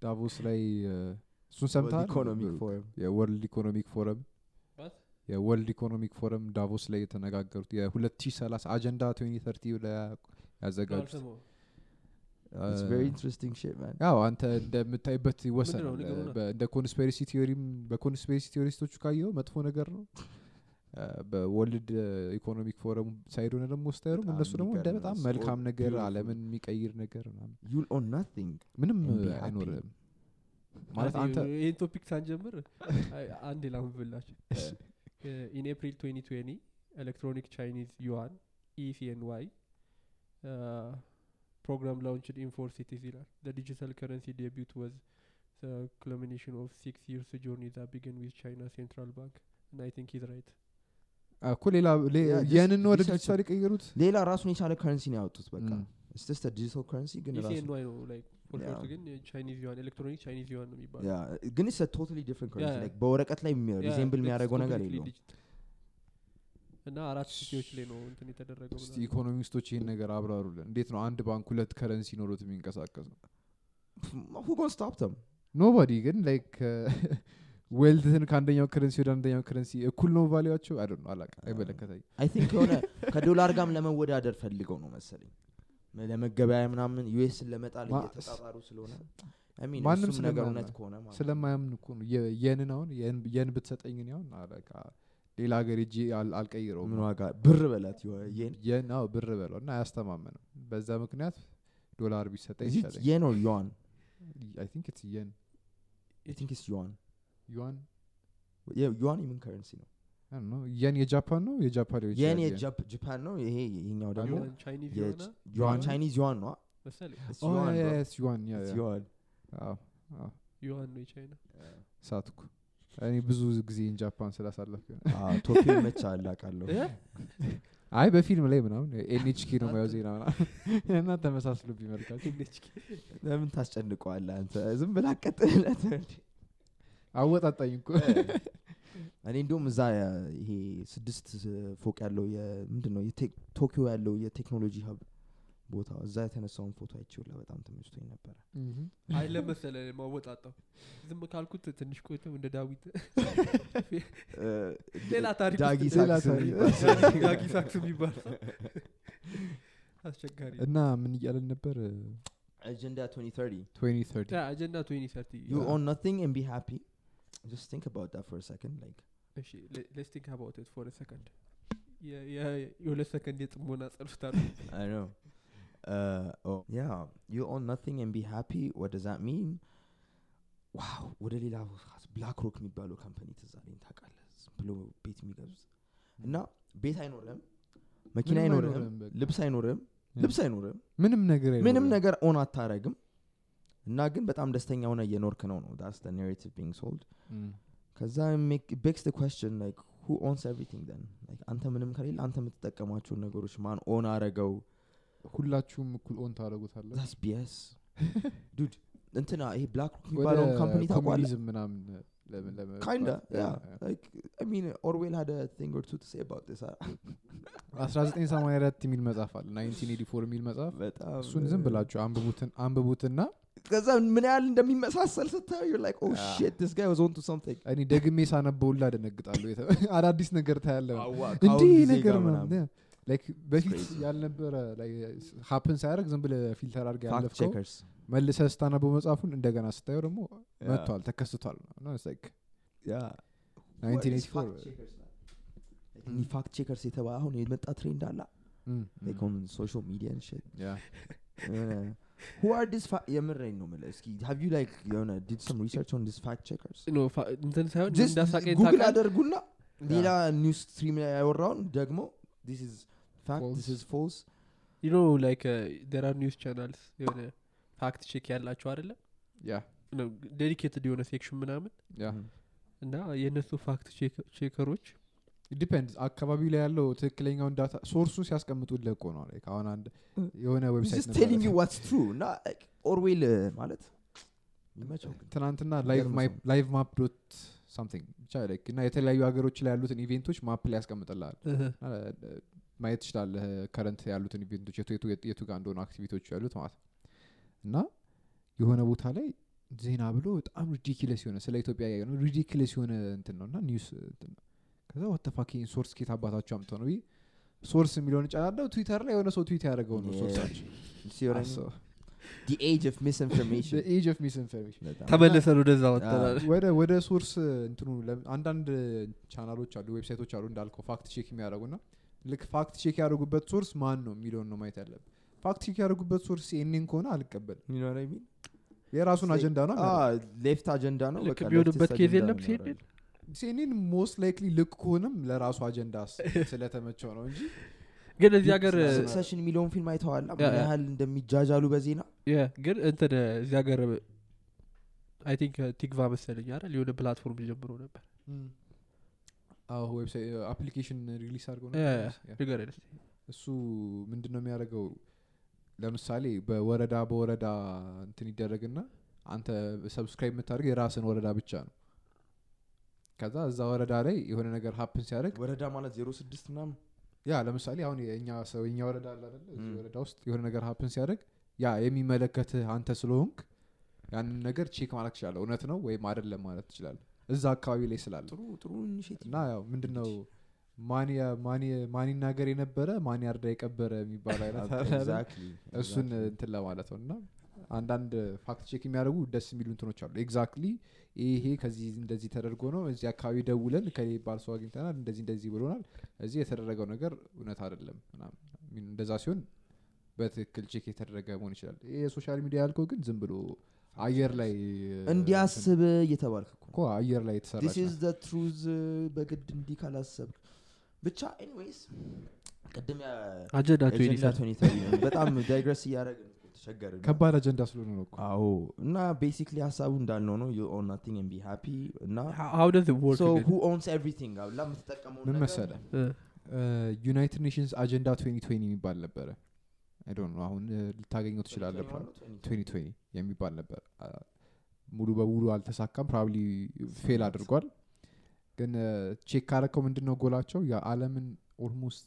ዳቮስ ላይ ሱሰምታል ኢኮኖሚክ ፎረም የወርልድ ኢኮኖሚክ ፎረም what የወርልድ ኢኮኖሚክ ፎረም ዳቮስ ላይ የተነጋገሩት የ2030 አጀንዳ 2030 ላይ ያዘጋጁት it's very interesting shit man ያው አንተ እንደምታይበት ይወሰን እንደ ኮንስፒሬሲ ቲዮሪም በኮንስፒሬሲ ቲዮሪስቶቹ ካየው መጥፎ ነገር ነው በወርልድ ኢኮኖሚክ ፎረም ሳይድ ሆነ ደግሞ ስታየሩም እነሱ ደግሞ እንደ በጣም መልካም ነገር ዓለምን የሚቀይር ነገር ነው you'll own nothing ምንም አይኖርም ማለት አንተ ይሄን ቶፒክ ሳንጀምር አንዴ ላምብላችሁ in April 2020 electronic Chinese yuan ECNY program launched in 4 cities in the digital currency debut was the culmination of 6 years journey that began with China central bank and I think he's right kolela yenin ወደ ዲጂታል ይቀየሩት ሌላ ራሱን የቻለ currency ነው ያወጡት በቃ it's just a digital currency ግን ራሱ ይሄን ነው like for sure ግን Chinese yuan electronic Chinese yuan ነው የሚባለው yeah ግን it's a totally different currency like በወረቀት ላይ resemble የሚያደርገው ነገር የለው እና አራት ሲቲዎች ላይ ነው እንትን የተደረገው ብላ እስቲ ኢኮኖሚስቶች ይሄን ነገር አብራሩልን እንዴት ነው አንድ ባንክ ሁለት ከረንሲ ኖሮት የሚንቀሳቀሰው who gonna stop them nobody ግን like wealth-ን ከአንደኛው ከረንሲ ወደ አንደኛው ከረንሲ እኩል ነው ቫልዩአቸው አይደለም አላቃ አይበለከታኝ I think የሆነ ከዶላር ጋር ለመወዳደር ፈልገው ነው መሰለኝ ለመገበያያ ምናምን US ለመጣል እየተጣጣሩ ስለሆነ I mean ማንም ስለማውነት ከሆነ ማለት ስለማያምን እኮ ነው የን ነው የን ብትሰጠኝ ነው አላቃ ሌላ ገርጂ አልቀይረው ምን ዋጋ ብር በላት የናው ብር በለውና ያስተማመነው በዛ ምክንያት ዶላር ቢሰጠ ይችላል የን or yuan I think it's yen I think it's yuan yeah yuan even currency no I don't know yen የጃፓን ነው የጃፓን ነው ይሄ ይኛው ደግሞ Chinese yuan ነው መሰለኝ yes yuan yeah it's yuan yuan ነው ቻይና ሳትኩ አይ ብዙ ጊዜ in Japan ስላሳለፍኩ ቶፒክ መቻ አላቃለሁ አይ በፊልም ላይ ምናምን NHK ነው ማያዘና እና ተመሳስሉብ ይመርካች NHK ለምን ታስጨንቀዋለህ አንተ ዝም ብላ ቀጥለለት አወጣጣኝ እኮ እኔ እንደውም እዛ ይሄ 6 ፎቅ ያለው ምንድነው የቶኪዮ ያለው የቴክኖሎጂ hub ቦታ እዛ የተነሳውን ፎቶ አይቼው ለበጣም ተመችቶኝ ነበር አይ ለመሰለ ማወጣጣው ዝም ካልኩት ትንሽ ቆይተም እንደ ዳዊት ሌላ ታሪክ ዳጊ ሳክስ ቢባል አስቸጋሪ እና ምን ይያለን ነበር Agenda 2030 yeah Agenda 2030 you own nothing and be happy just think about that for a second like actually let's think about it for a second yeah you let's second it mona ጸልፍታል I know oh yeah you own nothing and be happy what does that mean wow ወደ ሌላ BlackRock የሚባለው ካምፓኒ ተዛለኝ ታቃለ ብሎ ቤት የሚገዙት እና ቤት አይኖርም መኪና አይኖርም ልብስ አይኖርም ምንም ነገር አይኖርም ምንም ነገር ኦን አታረግም እና ግን በጣም ደስተኛ ሆነ የኖርክ ነው ነው that's the narrative being sold cuz I make it begs the question like who owns everything then like አንተ ምንም ከሌለ አንተ የምትጠቀማቸው ነገሮች ማን ኦን አረጋው ሁላችሁም እኩል ኦን ታረጉታላችሁ that's BS dude እንትና ይሄ BlackRock የሚባለው ካምፓኒ ታቋል Kinda, yeah. Like, I mean, Orwell had a thing or two to say about this. 1984 ሚል መጻፍ አለ 1984 ሚል መጻፍ እሱን ዝም ብላችሁ አንብቡትና ከዛ ምን ያህል እንደሚመሳሰል ስታዩ you're like oh shit this guy was onto something አይ ደግሜ ሳነበውላ ደነግጣለሁ አዳዲስ ነገር ታያለህ እንዴ ነገር ነው like በፊት ያልነበረ like happens ያርግ ዝም ብለ ፊልተር አድርገ ያለፍከው መልሰስ ታነበው መጻፉን እንደገና ስታዩ ደግሞ መጥቷል ተከስቷል ነው like yeah 1984 any fact checkers የተባለ አሁን የመጣ ትሬንድ አለ like on social media and shit yeah who are these የምረኝ ነው ማለት እስኪ have you like you know did some research on these fact checkers no internet ሳይሆን እንዳሳቀኝ ታውቃለህ Google አደርጉና ሌላ ኒውስ ስትሪም ላይ ያወራውን ደግሞ this is fact false. this is false you know like there are news channels you know fact check ያላችሁ አይደለ yeah you know dedicated የሆነ section ምናምን yeah እና የነሱ fact checkers it depends አካባቢው ላይ ያለው ትክክለኛው ዳታ ሶርሱን ሲያስቀምጡ ለቆ ነው like አሁን አንድ የሆነ ዌብሳይት ነው telling you what's true not like Orwell ማለት ይመቸው ትናንትና live map dot something ቻይ like እና የተለያዩ ሀገሮች ላይ ያሉትን ኢቨንቶች ማፕ ላይ ያስቀምጥልሃል ማየት ይችላል current ያሉትን ኢቨንቶች የቱ ጋር እንደሆነ አክቲቪቲዎች ያሉት ማለት እና የሆነ ቦታ ላይ ዜና ብሎ በጣም ridiculous የሆነ ስለ ኢትዮጵያ ያየ ነው ridiculous የሆነ እንትን ነውና ኒውስ እንትን ከዛ what the fucking source ከታ አባታቸው አምጥተው ነው source የሚለውን ጫናው Twitter ላይ የሆነ ሰው ትዊት ያደረገው ነው source ሲወራኝ the age of misinformation the age of misinformation ተመለሰን ወደዛ ወጣን ወደ ሶርስ እንትኑ አንዳንድ ቻናሎች አሉ ዌብሳይቶች አሉ እንዳልከው ፋክት ቼክ የሚያደርጉና ልክ ፋክት ቼክ ያደርጉበት ሶርስ ማን ነው የሚለውን ነው ማየት ያለብን ፋክት ቼክ ያደርጉበት ሶርስ እኔን ከሆነ አልቀበልም you know what I mean የራሱን አጀንዳ ነው ሌፍት አጀንዳ ነው ልክ ቢሆንበት ኬዝ የለም ሲኔን most likely ልክ ከሆነም ለራሱ አጀንዳ ስለተመቸው ነው እንጂ ግን እዚህ ሀገር ሰሽን ሚሊዮን ፊልም አይተዋል ምን ያህል እንደሚጃጃሉ በዚህና ያ ግን እንተ እዚህ ሀገር I think ቲክቫ መሰለኝ አይደል የሆነ ፕላትፎርም ጀምሮ ነበር አዎ ዌብሳይት አፕሊኬሽን ሪሊዝ አድርጎ ነበር እሱ ምንድነው የሚያደርገው ለምሳሌ በወረዳ እንትን ይደረግና አንተ ሰብስክራይብ መታደርግ የራስን ወረዳ ብቻ ነው ከዛ እዛ ወረዳ ላይ የሆነ ነገር happen ሲያደርግ ወረዳ ማለት 06 ምናምን ያ ለምሳሌ አሁን የኛ ወረዳ አለ አይደል እዚህ ወረዳ ውስጥ የሆነ ነገር happen ሲያደርግ ያ የሚመለከት አንተ ስለሆንክ ያንን ነገር ቼክ ማድረግ ይችላል እውነት ነው ወይ አይደለም ማለት ይችላል እዛ አካባቢ ላይ ስላል ጥሩ ኢኒሺየቲቭ ነው ያው ምንድነው ማን ነገር የነበረ ማን ያርዳ የቀበረ የሚባል አይነት ኤግዛክሊ እሱን እንትን ለማለት ነውና አንዳንድ ፋክት ቼክ የሚያደርጉ ደስ የሚሉ እንትኖች አሉ ኤግዛክሊ ይሄ ከዚህ እንደዚህ ተደርጎ ነው እዚህ አካባቢ ደውለን ከሌ ባልሶ አግኝተናል እንደዚህ ብሎናል እዚህ የተደረገው ነገር እውነት አይደለም እናም እንደዛ ሲሆን በትክክል ቼክ የተደረገ መሆን ይችላል የሶሻል ሚዲያ ያልከው ግን ዝም ብሎ አየር ላይ እንዲያስብ እየተባልከው እኮ አየር ላይ ተሰራጨ this is the truth በግድ እንዲካላሰብ ብቻ anyways ቀደም ያ Agenda 2030 በጣም digress ያደረገ ተቸገረ ከባድ አጀንዳ ስለሆነ ነው እኮ አዎ እና basically ሐሳቡ እንዳልነው ነው you own nothing and be happy እና how does it work so who owns everything አብላም ተጠቀመው ነው መሰለ United Nations Agenda 2020 የሚባል ነበር I don't know አሁን ልታገኙት ይችላል ማለት 2020 የሚባል ነበር ሙሉ በሙሉ አልተሳካም probably fail አድርጓል ግን ቼክ ካረከው ምንድነው ጎላቸው የዓለምን almost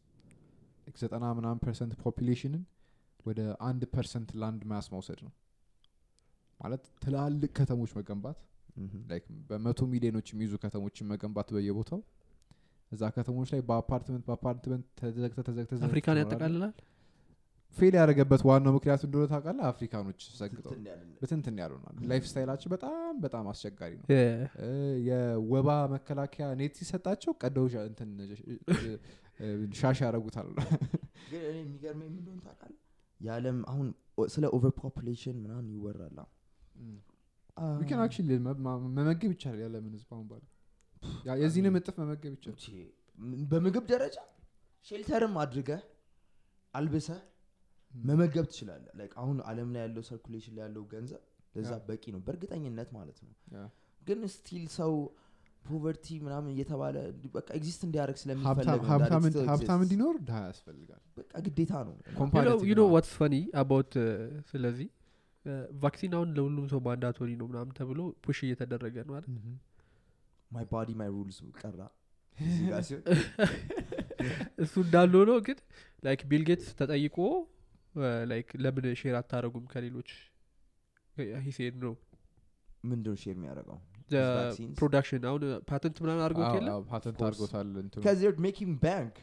90% population ወደ 1% land mass ማውሰድ ነው ማለት ትላልቅ ከተሞች መገንባት like በመቶ ሚሊዮኖች የሚይዙ ከተሞችን መገንባት በየቦታው እዛ ከተሞች ላይ በአፓርትመንት ተዘግተው አፍሪካን ያጠቃልላል ፌል ያደረገበት ዋናው ምክንያት እንደሆነ ታውቃለህ አፍሪካኖች ሰግጠው በትንትን ያሉናል ላይፍ ስታይላቸው በጣም አስቸጋሪ ነው የወባ መከላከያ ኔት ሲሰጣቸው ቀደው ሻሽ ያረጉታል ግን እኔ የሚገርመኝ ምንድነው ታውቃለህ ያለም አሁን ስለ ኦቨር ፖፑሌሽን ምናምን ይወራል we can actually መመገብ ይቻላል ያለምን ህዝብ አሁን ባለ ያ የዚህን ምጥፍ መመገብ ይችላል። እቺ በምግብ ደረጃ ሼልተርም አድርገህ አልብሰህ መመገብ ትችላለህ። ላይክ አሁን ዓለም ላይ ያለው ሰርኩሌሽን ላይ ያለው ገንዘብ ለዛ በቂ ነው በእርግጠኝነት ማለት ነው። ግን ስቲል ሰው ፖቨርቲ ምናምን እየተባለ በቃ ኤግዚስት እንዲያርክ ስለሚፈልግ ሀብታም እንዲኖር ዳ ያስፈልጋል በቃ ግዴታ ነው። you know what's funny about ስለዚህ ቫክሲናውን ለሁሉም ሰው ማንዳቶሪ ነው ምናምን ተብሎ ፑሽ እየተደረገ ነው አይደል? my body my rules ቀራ እዚህ ጋር ሲሆን እሱ ዳሎ ነው። ግን ላይክ ቢል ጌትስ ተጠይቆ ላይክ ለምን ሼር አታረጉም ከሌሎች? he said no ምንድነው ሼር የሚያደርገው production now the patent plan አርጎት የለ patent አርጎታል እንት cuz they're making bank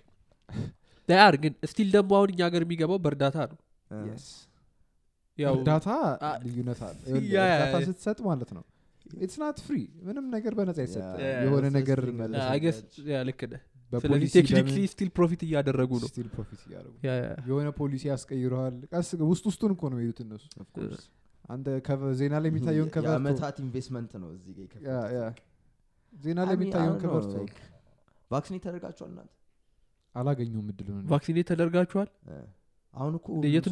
they are ግን still ደግሞ አሁን እኛ ሀገር የሚገባው በርዳታ ነው። yes ያው ዳታ ልዩነት አለ ዳታ ስትሰጥ ማለት ነው it's not free ምንም ነገር በነፃ አይሰጥም የሆነ ነገር ማለት ነው I guess ያ ልክ ነህ። ስለዚህ technically still profit ያደረጉ ነው still profit ያደረጉ የሆነ ፖሊሲ ያስቀይሩሃል ቀስ ውስጡን እኮ ነው የሄዱት እነሱ of course አንደ ከቨር ዜና ላይ የሚታየውን ከቨር አመታት ኢንቨስትመንት ነው እዚህ ጋር ይከፈል ዜና ላይ የሚታየውን ከቨር ቴክ ቫክሲኔት ተደርጋችኋል እናንተ አላገኙም እድል ነው ቫክሲኔት ተደርጋችኋል አሁን እኮ የት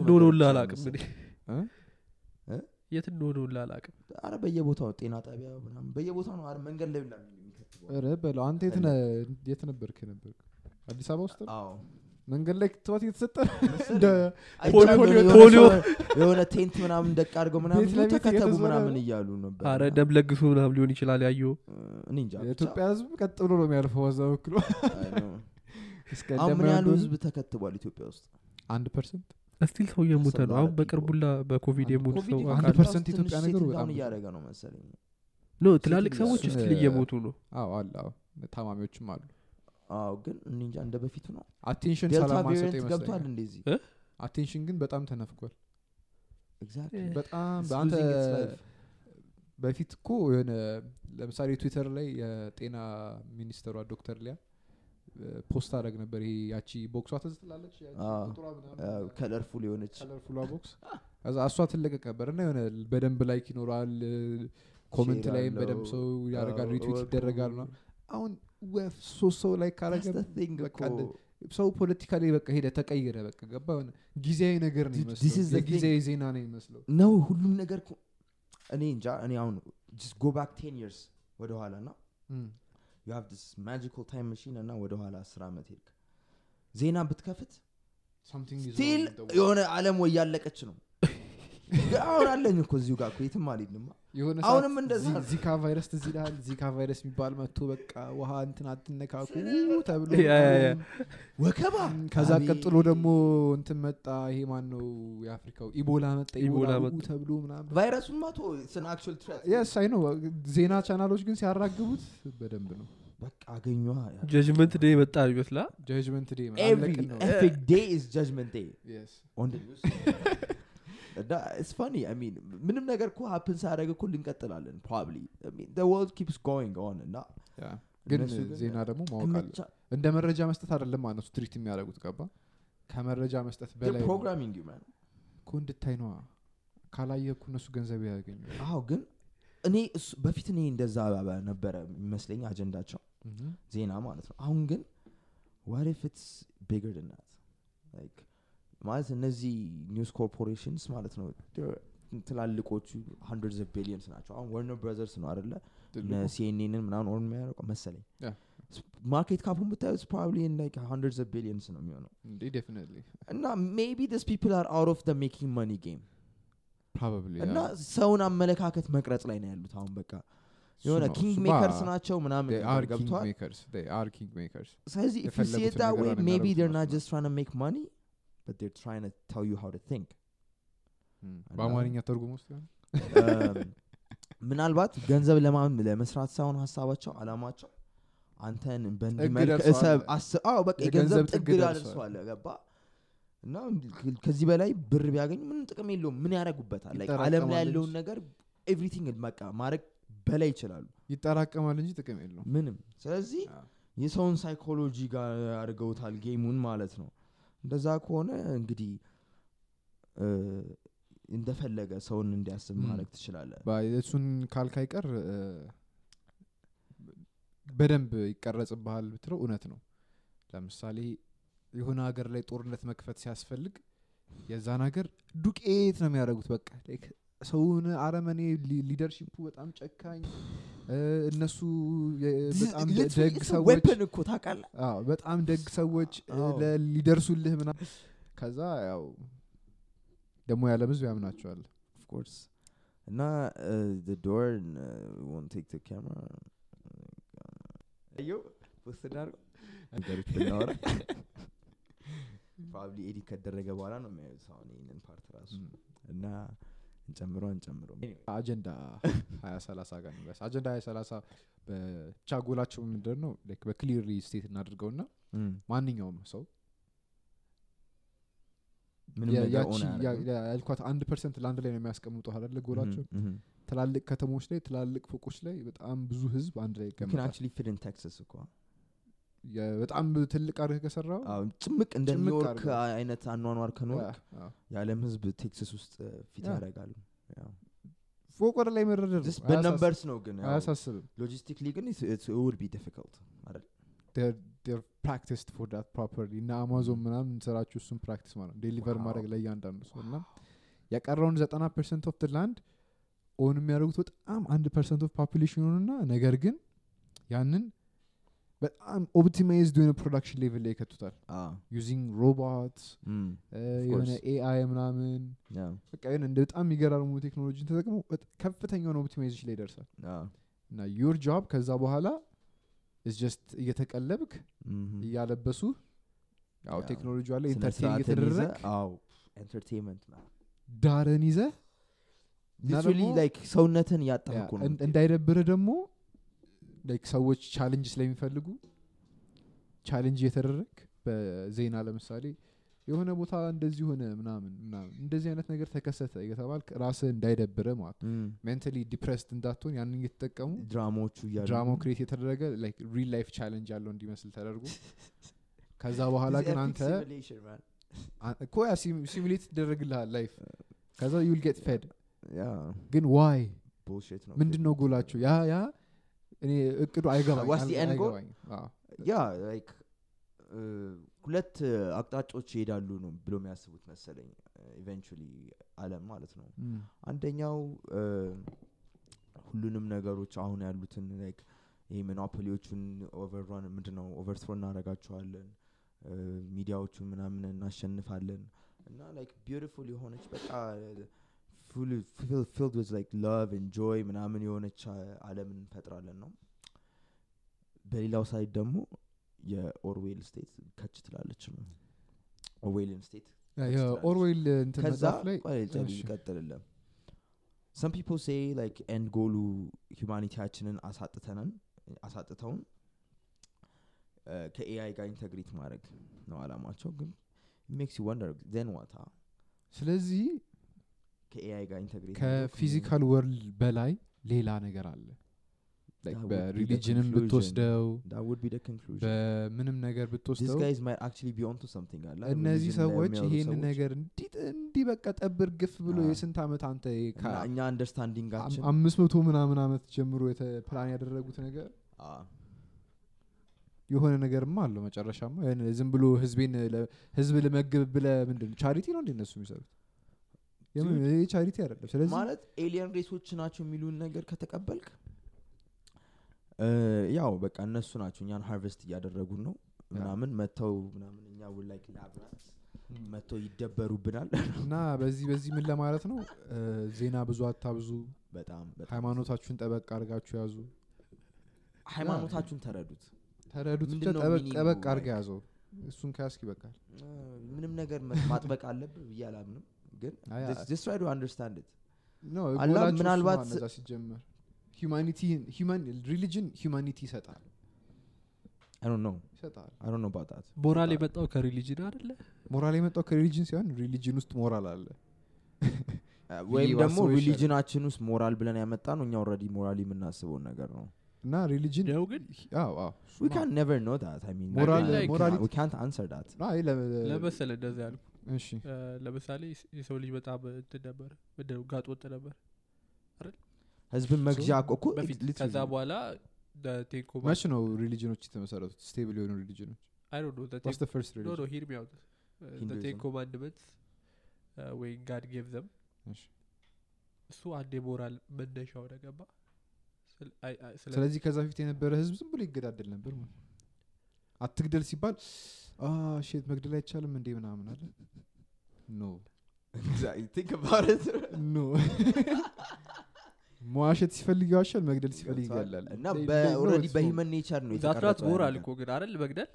እንደሆነ ላላቅም አረ በየቦታው ጤና ጣቢያ ምናምን በየቦታው ነው አረ መንገድ ላይ ብላኝ የሚከተው አረ በለው አንተ የት ነበርክ አዲስ አበባ ውስጥ? አዎ መንገድ ላይ ትወት እየተሰጠ እንደ ፖሊዮ የሆነ ቴንት ምናምን ደቅ አድርገው ምናምን ተከተቡ ምናምን እያሉ ነበር። አረ ደም ለግሱ ምናምን ሊሆን ይችላል ያየው እኔ እንጃ። የኢትዮጵያ ህዝብ ቀጥ ብሎ ነው የሚያልፈው እዛው ክሎ አምና ያለው ህዝብ ተከትቧል ኢትዮጵያ ውስጥ 1% እስቲል ሰው የሞተ ነው። አሁን በቅርቡላ በኮቪድ የሞተ ሰው 1% ኢትዮጵያ ነገር በጣም ያረጋ ነው መሰለኝ ነው ትላልቅ ሰዎች እስቲል እየሞቱ ነው። አዎ አለ አዎ ታማሚዎችም አሉ። አው ግን እንንጃ እንደ በፊቱ ነው አቴንሽን ሰላም ማሰጥ ይመስላል እንደዚህ አቴንሽን ግን በጣም ተነፍቋል። ኤግዛክትሊ በጣም በአንተ በፊት እኮ የሆነ ለምሳሌ ትዊተር ላይ የጤና ሚኒስትሯ ዶክተር ሊያ ፖስት አደረግ ነበር ይሄ ያቺ ቦክሷ ተዝላለች ቁጥሯ ምናምን ከለርፉል የሆነች ከለርፉል ቦክስ አዛ አሷ ተለቀቀ ነበርና የሆነ በደንብ ላይክ ይኖራል ኮሜንት ላይ በደንብ ሰው ያደርጋል ሪትዊት ይደረጋል ነው አሁን ወፍ ሶሶ ላይ ካረገ በቃ ሰው ፖለቲካሊ በቃ ሄደ ተቀየረ በቃ ገባው ጊዜያዊ ነገር ነው የሚመስለው ጊዜያዊ ዜና ነው የሚመስለው ነው ሁሉም ነገር እኔ እንጃ እኔ አሁን just go back 10 years ወደ ኋላና you have this magical time machine እና ወደ ኋላ 10 አመት ሄድክ ዜና ብትከፍት something is still የሆነ ዓለም ወይ ያለቀች ነው አውራለኝ እኮ እዚሁ ጋር እኮ የትም አልሄድንም የሆነ አሁንም እንደዛ ዚካ ቫይረስ እዚህ ላይ ዚካ ቫይረስ የሚባል መጥቶ በቃ ውሃ እንትን አትነካኩ ተብሎ ወከባ ከዛ ቀጥሎ ደግሞ እንትን መጣ ይሄ ማን ነው የአፍሪካው ኢቦላ መጣ ኢቦላ ተብሎ ምናምን ቫይረሱን ማቶ ስን አክቹዋል ትሬት yes i know ዜና ቻናሎች ግን ሲያራግቡት በደንብ ነው በቃ አገኘዋ ጀጅመንት ዴይ መጣ ይመስላ ጀጅመንት ዴይ ማለት ነው every day is judgment day yes on the news it's funny i mean ምንም ነገር እኮ happen ሳደረገ እኮ ልንቀጥላለን probably i mean the world keeps going on and not yeah ግን ዜና ደግሞ ማውቃለ እንደ መረጃ መስጠት አይደለም ማለት ነው ትሪት የሚያደርጉት ገባ ከመረጃ መስጠት በላይ ፕሮግራሚንግ ይማን ኮንድታይ ነው ካላየኩ እነሱ ገንዘብ ያገኙ። አዎ ግን እኔ በፊት እኔ እንደዛ ነበረ ይመስለኝ አጀንዳቸው ዜና ማለት ነው። አሁን ግን what if it's bigger than that like ማለት እነዚህ ኒውስ ኮርፖሬሽንስ ማለት ነው ትላልቆቹ hundreds of billions ናቸው። አሁን ወርነር ብራዘርስ ነው አይደለ CNN ምናምን ኦን የሚያደርገው መሰለኝ ማርኬት ካፑን ብታዩት probably in like hundreds of billions ነው የሚሆነው definitely እና maybe these people are out of the making money game probably እና ሰውን አመለካከት መቅረጽ ላይ ነው ያሉት አሁን በቃ የሆነ ኪንግ ሜከርስ ናቸው ምናምን ገብቷል they are king makers ስለዚህ if you see it that way maybe they're not just trying to make money but they're trying to tell you how to think ባማርኛ ተርጉሙስ ምናልባት ገንዘብ ለመስራት ሳይሆን ሐሳባቸው አላማቸው አንተን በእንዲመልክ አዎ በቃ ገንዘብ ጥግራ አልሷል ገባ እና ከዚህ በላይ ብር ቢያገኙ ምንም ጥቅም የለውም ምን ያደርጉበታል ላይ ዓለም ላይ ያለው ነገር ኤቭሪቲንግ በቃ ማረክ በላይ ይችላል ይጠራቀማል እንጂ ጥቅም የለውም ምንም ስለዚህ የሰውን ሳይኮሎጂ ጋር አድርገውታል ጌሙን ማለት ነው። እንደዛ ከሆነ እንግዲህ እንደፈለገ ሰውን እንዲያስብ ማድረግ ትችላለህ ባይሱን ካልካይቀር በደንብ ይቀርጽብሃል ብትለው እውነት ነው። ለምሳሌ የሆነ ሀገር ላይ ጦርነት መክፈት ሲያስፈልግ የዛን ሀገር ዱቄት ነው የሚያደርጉት። በቃ ላይክ ሰውን አረመኔ ሊደርሺፑ በጣም ጨካኝ እነሱ በጣም ደግ ሰዎች ወይን እኮ ታቃለ በጣም ደግ ሰዎች ሊደርሱልህ ምና ከዛ ያው ደሞ ያለምዝ ያምናቸዋል of course እና the door won't take the camera ayo ወስዳር እንደርት ነው probably edit ከደረገ በኋላ ነው የሚያሳው እነን ፓርት ራሱ እና እንጨምሮ አጀንዳ 2030 ጋር ነው። አጀንዳ 2030 በቻጎላቸው ምንድነው ላይክ በክሊርሊ ስቴት እናድርገውና ማንኛውም ሰው ምንም ነገር ኦና አልኳት 1% ላንድ ላይ ነው የሚያስቀምጡት አይደል ጎላቸው ትላልቅ ከተሞች ላይ ትላልቅ ፎቆች ላይ በጣም ብዙ ህዝብ አንድ ላይ ይቀመጣል። can actually fit in Texas እኮ በጣም ትልቅ አድርገህ ከሰራው ጭምቅ እንደ ኒውዮርክ አይነት አኗኗር ከኖርክ ያለም ህዝብ ቴክሳስ ውስጥ ፊት ያደርጋሉ። ያው ፎቆር ላይ መረደር በነምበርስ ነው ግን አያሳስብም። logistically ግን it would be difficult አይደል they're practiced for that properly na Amazon ምናምን እንሰራችሁ እሱን practice ማለት deliver ማድረግ ላይ ያንዳንዱ ሰውና ያቀረውን 90% of the land ኦን የሚያደርጉት በጣም 1% of population ሆነና ነገር ግን ያንን በጣም ኦፕቲማይዝድ ዶን ፕሮዳክሽን ሌቭል ላይ ከተታል using robots የሆነ AI ምናምን በቃ ይሄን እንደ በጣም ይገራሉ ቴክኖሎጂ ተጠቅመው ከፍተኛው ኦፕቲማይዜሽን ላይ ደርሳል። እና your job ከዛ በኋላ is just እየተቀለብክ ያለበሱ ያው ቴክኖሎጂው አለ ኢንተርቴይን እየተደረገ አው entertainment ዳርን ይዘ literally like ሰውነትን ያጣኩ ነው እንዳይደብረ ደሞ like ሰዎች ቻሌንጅ ስለሚፈልጉ ቻሌንጅ እየተደረገ በዜና ለምሳሌ የሆነ ቦታ እንደዚህ ሆነ ምናምን እንደዚህ አይነት ነገር ተከሰተ እየተባለ ራስህ እንዳይደብረ ማለት mentally depressed እንዳትሆን ያንን እየተጠቀሙ ድራማዎቹ ያሉ ድራማ ክሬት የተደረገ like real life challenge ያለው እንዲመስል ተደርጎ ከዛ በኋላ ግን አንተ ኮያ ሲሙሌት ተደረግልሃል ላይፍ ከዛ you will get fed ያ ግን why bullshit ነው ምንድነው ጎላችሁ ያ እኔ እቅዱ አይገባኝ what's the end goal yeah like ሁለት አቅጣጫዎች ይሄዳሉ ነው ብሎ የሚያስቡት መሰለኝ eventually ዓለም ማለት ነው። አንደኛው ሁሉንም ነገሮች አሁን ያሉትን like ይሄ monopolyዎችን overrun ምንድነው overthrow እናደርጋቸዋለን ሚዲያዎቹን ምናምን እናሸንፋለን እና like beautiful የሆነች በቃ filled with like love and joy ምናምን የሆነች ዓለምን ፈጥራለን ነው። በሌላው ሳይድ ደግሞ የኦርዌል ስቴት ከች ትላለች ነው ኦርዌልን ስቴት ያ ኦርዌል እንትነዛፍ ላይ ይቀጥላል። some people say like end goal humanityችንን አሳጥተውን ከኤአይ ጋር ኢንተግሬት ማድረግ ነው አላማቸው። ግን makes you wonder then what ስለዚህ ከኤአይ ጋር ኢንተግሬት ከፊዚካል ወርልድ በላይ ሌላ ነገር አለ like religion ብትወስደው that would be the conclusion በምንም ነገር ብትወስደው this guys might actually be onto something አለ እነዚህ ሰዎች ይሄን ነገር እንዲበቃ ጠብር ግፍ ብሎ የስንት አመት አንተ እኛ አንደርስታንዲንግ አችን 500 ምናምን አመት ጀምሮ የተፕላን ያደረጉት ነገር የሆነ ነገርማ አለው መጨረሻማ ያኔ ዝም ብሎ ህዝብ ለመግብ ብለ ምንድነው ቻሪቲ ነው እንደነሱ የሚሰሩት የምን ቻሪቲ አይደለም። ስለዚህ ማለት ኤሊየን ሬሶች ናቸው የሚሉን ነገር ከተቀበልክ ያው በቃ እነሱ ናቸው እኛን ሃርቨስት ያደረጉን ነው ምናምን መተው ምናምን እኛ ወል ላይክ ላብራስ መተው ይደበሩብናል። እና በዚህ ምን ለማለት ነው ዜና ብዙ አታብዙ በጣም ሃይማኖታችሁን ጠበቅ አርጋችሁ ያዙ። ሃይማኖታችሁን ተረዱት ጠበቅ አርጋ ያዙ እሱን ካስክ ይበቃል። ምንም ነገር ማጥበቅ አለብህ ይያላምንም ግን just try to understand it no አላህ ምናልባት እዛ ሲጀመር human religion humanity ይሰጣል I don't know about that moral የመጣው ከሪሊጂን አይደለ moral የመጣው ከሪሊጂን ሲሆን religion ውስጥ moral አለ ወይም ደግሞ religionአችን ውስጥ moral ብለን ያመጣነው እኛ already morally የምናስበው ነገር ነው። እና religion ነው ግን we can never know that I mean morally we can't answer that ለበሰለ እንደዚህ አልኩ። እሺ ለምሳሌ የሰው ልጅ በጣም ተደበረ በደጋጥ ወጥ ነበር አይደል ህዝብ መግዣ እኮ ከዛ በኋላ the Imagine how religion is stable religion. I don't know. What's the first religion? No, hear me out. The 10 commandments when God gave them. So and the moral መነሻው ነገባ ስለዚህ ከዛ በፊት የነበረ ህዝብ ዝም ብሎ ይገዳደል ነበር ማለት አትግደል ሲባል shit መግደል አይቻልም እንዴ ምናምን አለ no exactly think about it no ማሽት ሲፈልግ ያሻል መግደል ሲፈልግ ይገላል እና already በሂውመን ኔቸር ነው ይታወቃል that's not moral እኮ ግን አይደል መግደል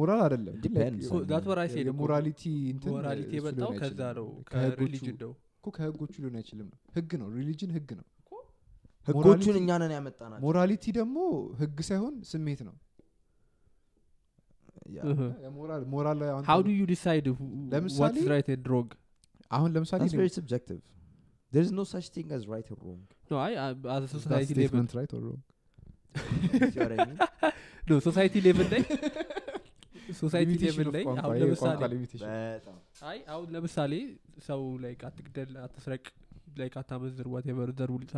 ሞራል አይደለም so that's what I said morality እንትን morality የመጣው ከዛ ነው ከሪሊጅን ነው ከህጎቹ ሊሆን አይችልም ነው ህግ ነው ሪሊጂን ህግ ነው እኮ ህጎቹን እኛ ነን ያመጣናል ሞራሊቲ ደግሞ ህግ ሳይሆን ስሜት ነው ያ ሞራል how do you decide what's right and wrong አሁን ለምሳሌ it's very subjective there is no such thing as right or wrong no I as a society level right or wrong no society level ላይ society level ላይ አሁን ለምሳሌ አሁን ለምሳሌ ሰው like አትግደል አትስረቅ like አታመዝር whatever ዘር ውልታ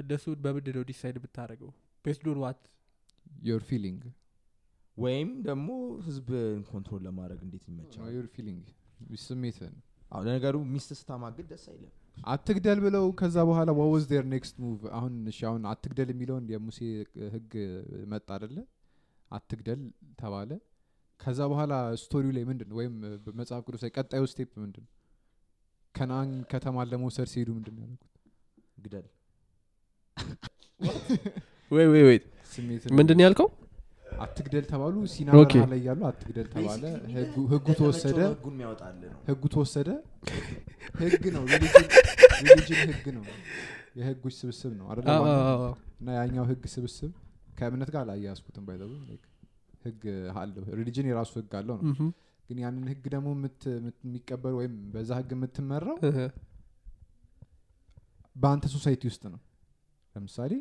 እንደሱ በብድሮ ዲሳይድ ብታረገው based on what your feeling ወይም ደግሞ ህዝብን ኮንትሮል ለማድረግ እንዴት ይመቻል your feeling ስሜትን አሁን ነገሩ ሚስት ስታማግድ ደስ አይለም አትግደል ብለው ከዛ በኋላ what was their next move አሁን ሻውን አትግደል የሚለው የሙሴ ህግ መጣ አይደለ አትግደል ተባለ ከዛ በኋላ ስቶሪው ላይ ምንድነው ወይም በመጽሐፍ ቅዱስ ላይ ቀጣዩ ስቴፕ ምንድነው ከናን ከተማ ለመውሰድ ሲሄዱ ምንድነው ያደረጉት ግደል wait ምንድነው ያልከው አትግደል ተባሉ ሲናራ ላይ ያሉ አትግደል ተባለ ህጉ ተወሰደ ህጉን የሚያወጣል ነው ህጉ ተወሰደ ህግ ነው ሪሊጂን ህግ ነው የህጉስ ስብስብ ነው አይደል እና ያኛው ህግ ስብስብ ከእምነት ጋር አያያዝኩትም ባይደው ላይክ ህግ አለው ሪሊጂን የራሱ ህግ አለው ነው ግን ያንን ህግ ደግሞ የሚቀበል ወይም በዛ ህግ የምትመራው በአንተ ሶሳይቲ ውስጥ ነው ለምሳሌ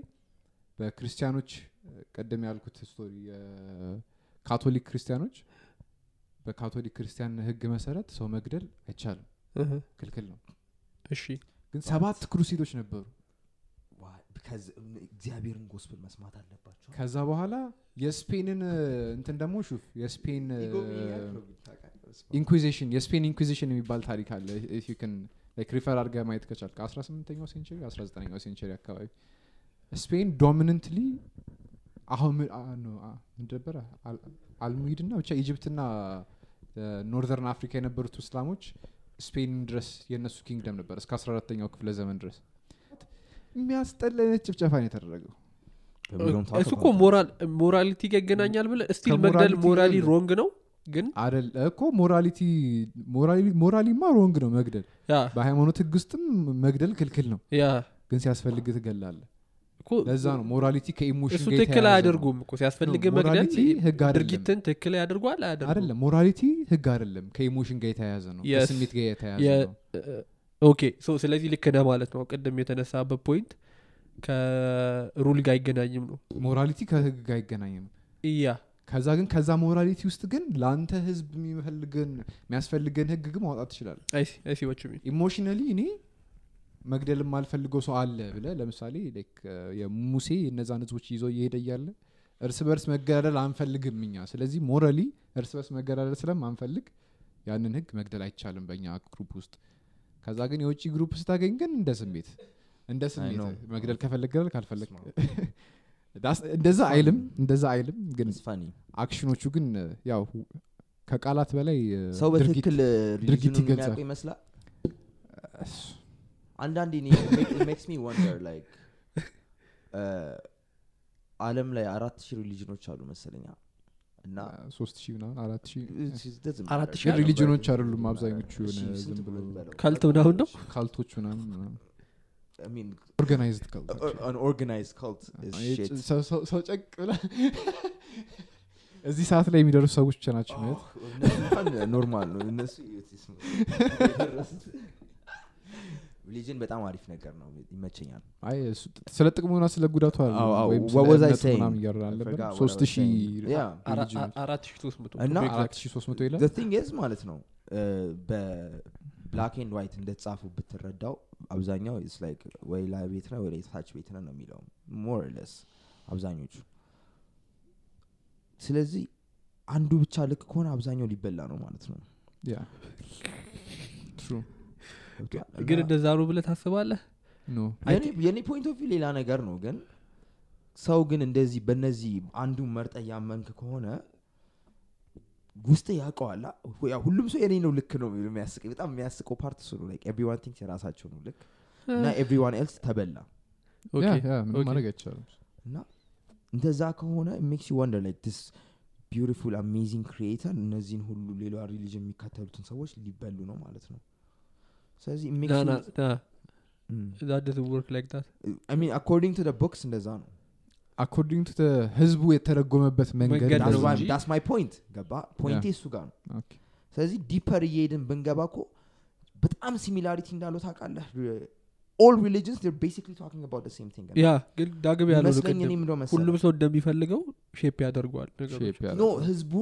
በክርስቲያኖች ቀደም ያልኩት ስቶሪ የካቶሊክ ክርስቲያኖች በካቶሊክ ክርስቲያን ህግ መሰረት ሰው መግደል አይቻልም ክልክል ነው እሺ ግን 7 ክሩሲዶች ነበሩ because እግዚአብሔርን gospel መስማት አለባችሁ ከዛ በኋላ የስፔንን እንትን ደሞ ሹፍ የስፔን ኢንኩዊዚሽን የስፔን ኢንኩዊዚሽን የሚባል ታሪክ አለ if you can like refer አድርገህ ማየት ከቻልክ 18ኛው ሴንቸሪ 19ኛው ሴንቸሪ አካባቢ ስፔን dominantly አሁን ነው እንደበራ አልሙይድና ብቻ ኢጅፕትና ኖርዘርን አፍሪካ የነበሩት እስላሞች ስፔን ድረስ የነሱ ኪንግደም ነበር እስከ 14ኛው ክፍለ ዘመን ድረስ የሚያስጠለነች ጭፍጨፋ ነው ተደረገው እሱኮ ሞራሊቲ ይገናኛል ብለ ስቲል መግደል ሞራሊ ሮንግ ነው ግን አይደል እኮ ሞራሊማ ሮንግ ነው መግደል በሃይማኖት ህግስትም መግደል ክልክል ነው ያ ግን ሲያስፈልግ ትገላለ እኮ ለዛ ነው ሞራሊቲ ከኢሞሽን ጋር እሱ ትክክል አያደርጉም እኮ ሲያስፈልግ መግደል ድርጊትን ትክክል ያደርጓል አይደል አይደለም ሞራሊቲ ህግ አይደለም ከኢሞሽን ጋር የተያያዘ ነው ከስሜት ጋር የተያያዘ ነው Okay so ስለዚህ ለከዳ ማለት ነው ቀደም የተነሳበት ፖይንት ከሩል ጋር ይገናኝም ነው ሞራሊቲ ከህግ ጋር ይገናኝም ያ ከዛ ግን ከዛ ሞራሊቲ ውስጥ ግን ላንተ ህዝብ የሚፈልገን የሚያስፈልገን ህግ ግን ማውጣት ይችላል አይ ሲ what you mean emotionally እኔ መግደልም አልፈልገው ሰው አለ ብለ ለምሳሌ like የሙሴ እነዛን ህዝቦች ይዞ ይሄዳያል እርስ በርስ መገዳደል አንፈልግምኛ ስለዚህ ሞራሊ እርስ በርስ መገዳደል ስለማንፈልግ ያንን ህግ መግደል አይቻልም በእኛ ግሩፕ ውስጥ ከዛ ግን የውጪ ግሩፕ ስታገኝ ግን እንደ ስሜት መግደል ከፈለግከው ካልፈለክ ዳስ እንደዛ አይልም ግን ስፋኒ አክሽኖቹ ግን ያው ከቃላት በላይ ሰው በትክክል ድርጊት ይገልጻል ይመስላል አንዳንዴ it makes me wonder like ዓለም ላይ 4000 ሪሊጂኖች አሉ መሰለኛ እና 3000 ነው 4000 ሪሊጂኖች አይደሉም አብዛኞቹ ነው ዝም ብሎ ካልተው ዳውን ነው ካልቶቹ ነው I mean organized cult an organized cult is shit so check እዚህ ሰዓት ላይ የሚደርሱ ሰዎች ቻናቸው ነው ኖርማል ነው እነሱ እዚህ ሪሊጂን በጣም አሪፍ ነገር ነው ይመቸኛል አይ ስለ ጥቅሙና ስለ ጉዳቱ አይደለም ወወዛ አይሰማም ይራራል ነበር 3000 ያ 4300 እና 4300 ይላል the thing is ማለት ነው በብላክ ኤንድ ዋይት እንደጻፉ ብትረዳው አብዛኛው is like way live ቤት ነው ወይ ታች ቤት ነው የሚለው more or less አብዛኞቹ። ስለዚህ አንዱ ብቻ ልክ ከሆነ አብዛኛው ሊበላ ነው ማለት ነው። ያ ትሩ ግን እንደዛሩ ብለህ ታስባለህ? ኖ የኔ ፖይንት ኦፍ ቪው ሌላ ነገር ነው። ግን ሰው ግን እንደዚህ በነዚህ አንዱ መርጠ ያመንክ ከሆነ ጉስተ ያቀዋላ ያ ሁሉም ሰው የኔ ነው ልክ ነው የሚያስቀው በጣም የሚያስቀው ፓርት እሱ ነው። like everyone thinks የራሳቸው ነው ልክ እና everyone else ተበላ። okay yeah ምን ማለት ይቻላል? እና እንደዛ ከሆነ makes you wonder like this beautiful amazing creator እነዚህን ሁሉ ሌላ religion የሚከተሉትን ሰዎች ሊበሉ ነው ማለት ነው። ስለዚህ makes you that doesn't work like that. I mean according to the books እንደዛ ነው። according to the ህዝቡ የተረጎመበት መንገድ that's my point ገባ point እሱ ጋር ነው። okay ስለዚህ deeper እየሄድን ብንገባኮ በጣም similarity እንዳለው ታውቃለህ። all religions they're basically talking about the same thing. yeah ግን ዳግም ያለው ልክ ሁሉም ሰው እንደሚፈልገው shape ያደርጓል ነገሮች no ህዝቡ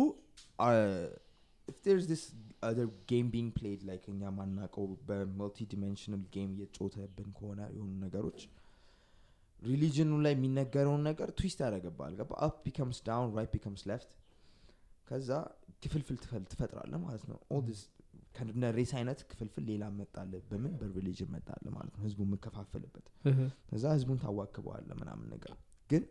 if there's this other game being played like እኛ ማናቀው በmultidimensional game የጮተብን ከሆነ የሆኑ ነገሮች religion ላይ የሚነገረው ነገር twist ያደርጋል ገባ up becomes down right becomes left ከዛ ክፍልፍል ትፈጥራለህ ማለት ነው። all this ከነና ሬስ አይነት ክፍልፍል ሌላ መጣለ በምን በሪሊጅን መጣለ ማለት ነው። ህዝቡ መከፋፈልበት ከዛ ህዝቡን ታዋክበዋል ለምናምን ነገር ግን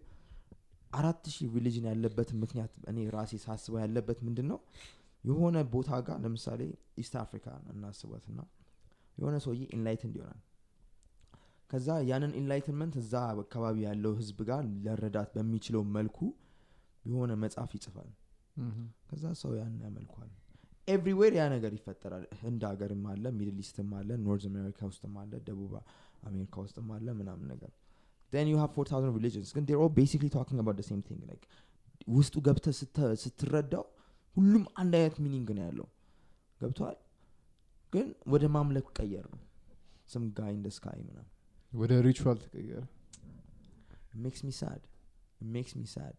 4000 ሪሊጅን ያለበት ምክንያት እኔ ራሴ ሳስበው ያለበት ምንድነው የሆነ ቦታ ጋር ለምሳሌ ኢስት አፍሪካ እናስባትና የሆነ ሰውዬ ኢንላይትንድ ይሆናል ከዛ ያንን ኢንላይትመንት እዛ አካባቢ ያለው ህዝብ ጋር ለረዳት በሚችለው መልኩ የሆነ መጽሐፍ ይጽፋል ከዛ ሰው ያን ያመልካል everywhere ያ ነገር ይፈጠራል። እንደ ሀገርም አለ ሚድል ኢስትም አለ ኖርዝ አሜሪካ ውስጥም አለ ደቡብ አሜሪካ ውስጥም አለ ምናምን ነገር then you have 4000 religions and they're all basically talking about the same thing like ውስጡ ገብተህ ስትረዳው ሁሉም አንድ አይነት ሚኒንግ ነው ያለው ገብቷል ግን ወደ ማምለክ ቀየር ነው some guy in the sky ምናምን ወደ ሪቹዋል ተቀየረ። it makes me sad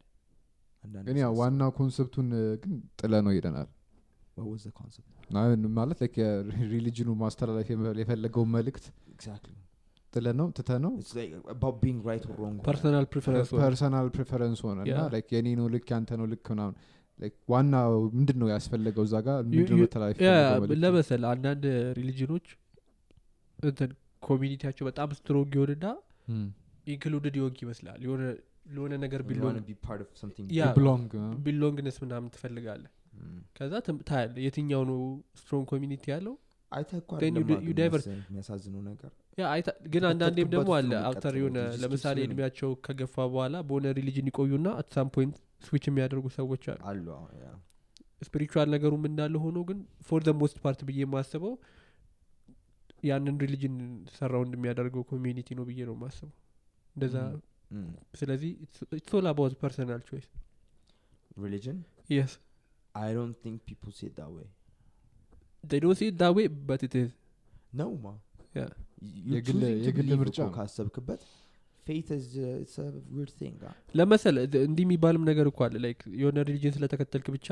ግን ያ ዋና ኮንሰፕቱን ግን ጥለ ነው ይደናል። what was the concept? no ማለት like religion ማስተላለፍ የፈለገው መልእክት exactly ጥለ ነው ትተ ነው it's like about being right or wrong personal preference one እና like የኔ ነው ልክ ያንተ ነው ልክ ነው like ዋና ምንድነው ያስፈልገው እዛ ጋር ምንድነው ተላልፈ ነው ለበሰል አንዳንድ religions እንትን ኮሚኒቲያቸው በጣም ስትሮግ ይወድና included ይወግ ይመስላል ይወር ለሆነ ነገር belong to be part of something belongness ምናምን ትፈልጋለህ ከዛ ታያል የትኛው ነው strong community ያለው አይተኳል you divers የሚያሳዝነው ነገር ያ አይታ ግን አንዳንዴም ደግሞ አለ after የሆነ ለምሳሌ እድሜያቸው ከገፋ በኋላ በሆነ religion ይቆዩና at some point switch የሚያደርጉ ሰዎች አሉ። ያ spiritual ነገሩም እንዳለ ሆኖ ግን for the most part ብዬ ማሰበው ያንን religion surround የሚያደርገው community ነው ብዬ ነው ማሰበው እንደዛ። ስለዚህ it's all about personal choice religion yes I don't think people see it that way. They don't see it that way, but it is. No, ma. Yeah. You're choosing to believe what you have. Faith is it's a weird thing. ለምሳሌ እንዲህ የሚባልም ነገር እኮ አለ like የሆነ religion ስለተከተልክ ብቻ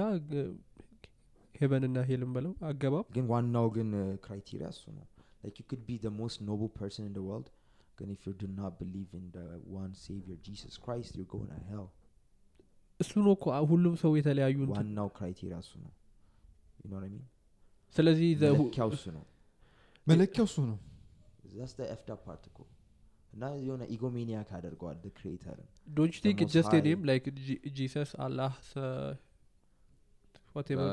heaven እና hell ብለው አገባብ ግን ዋናው ግን criteria እሱ ነው። like you could be the most noble person in the world and if you do not believe in the one savior Jesus Christ you're going to hell. እሱ ነው እኮ ሁሉም ሰው የተለያዩ እንት ዋናው ክራይቴሪያ እሱ ነው you know what I mean ስለዚህ መለኪያው እሱ ነው that's the after part እኮ እና የሆነ ኢጎሜኒያ ካደርገዋል the creator don't you think it's just a name like Jesus Allah whatever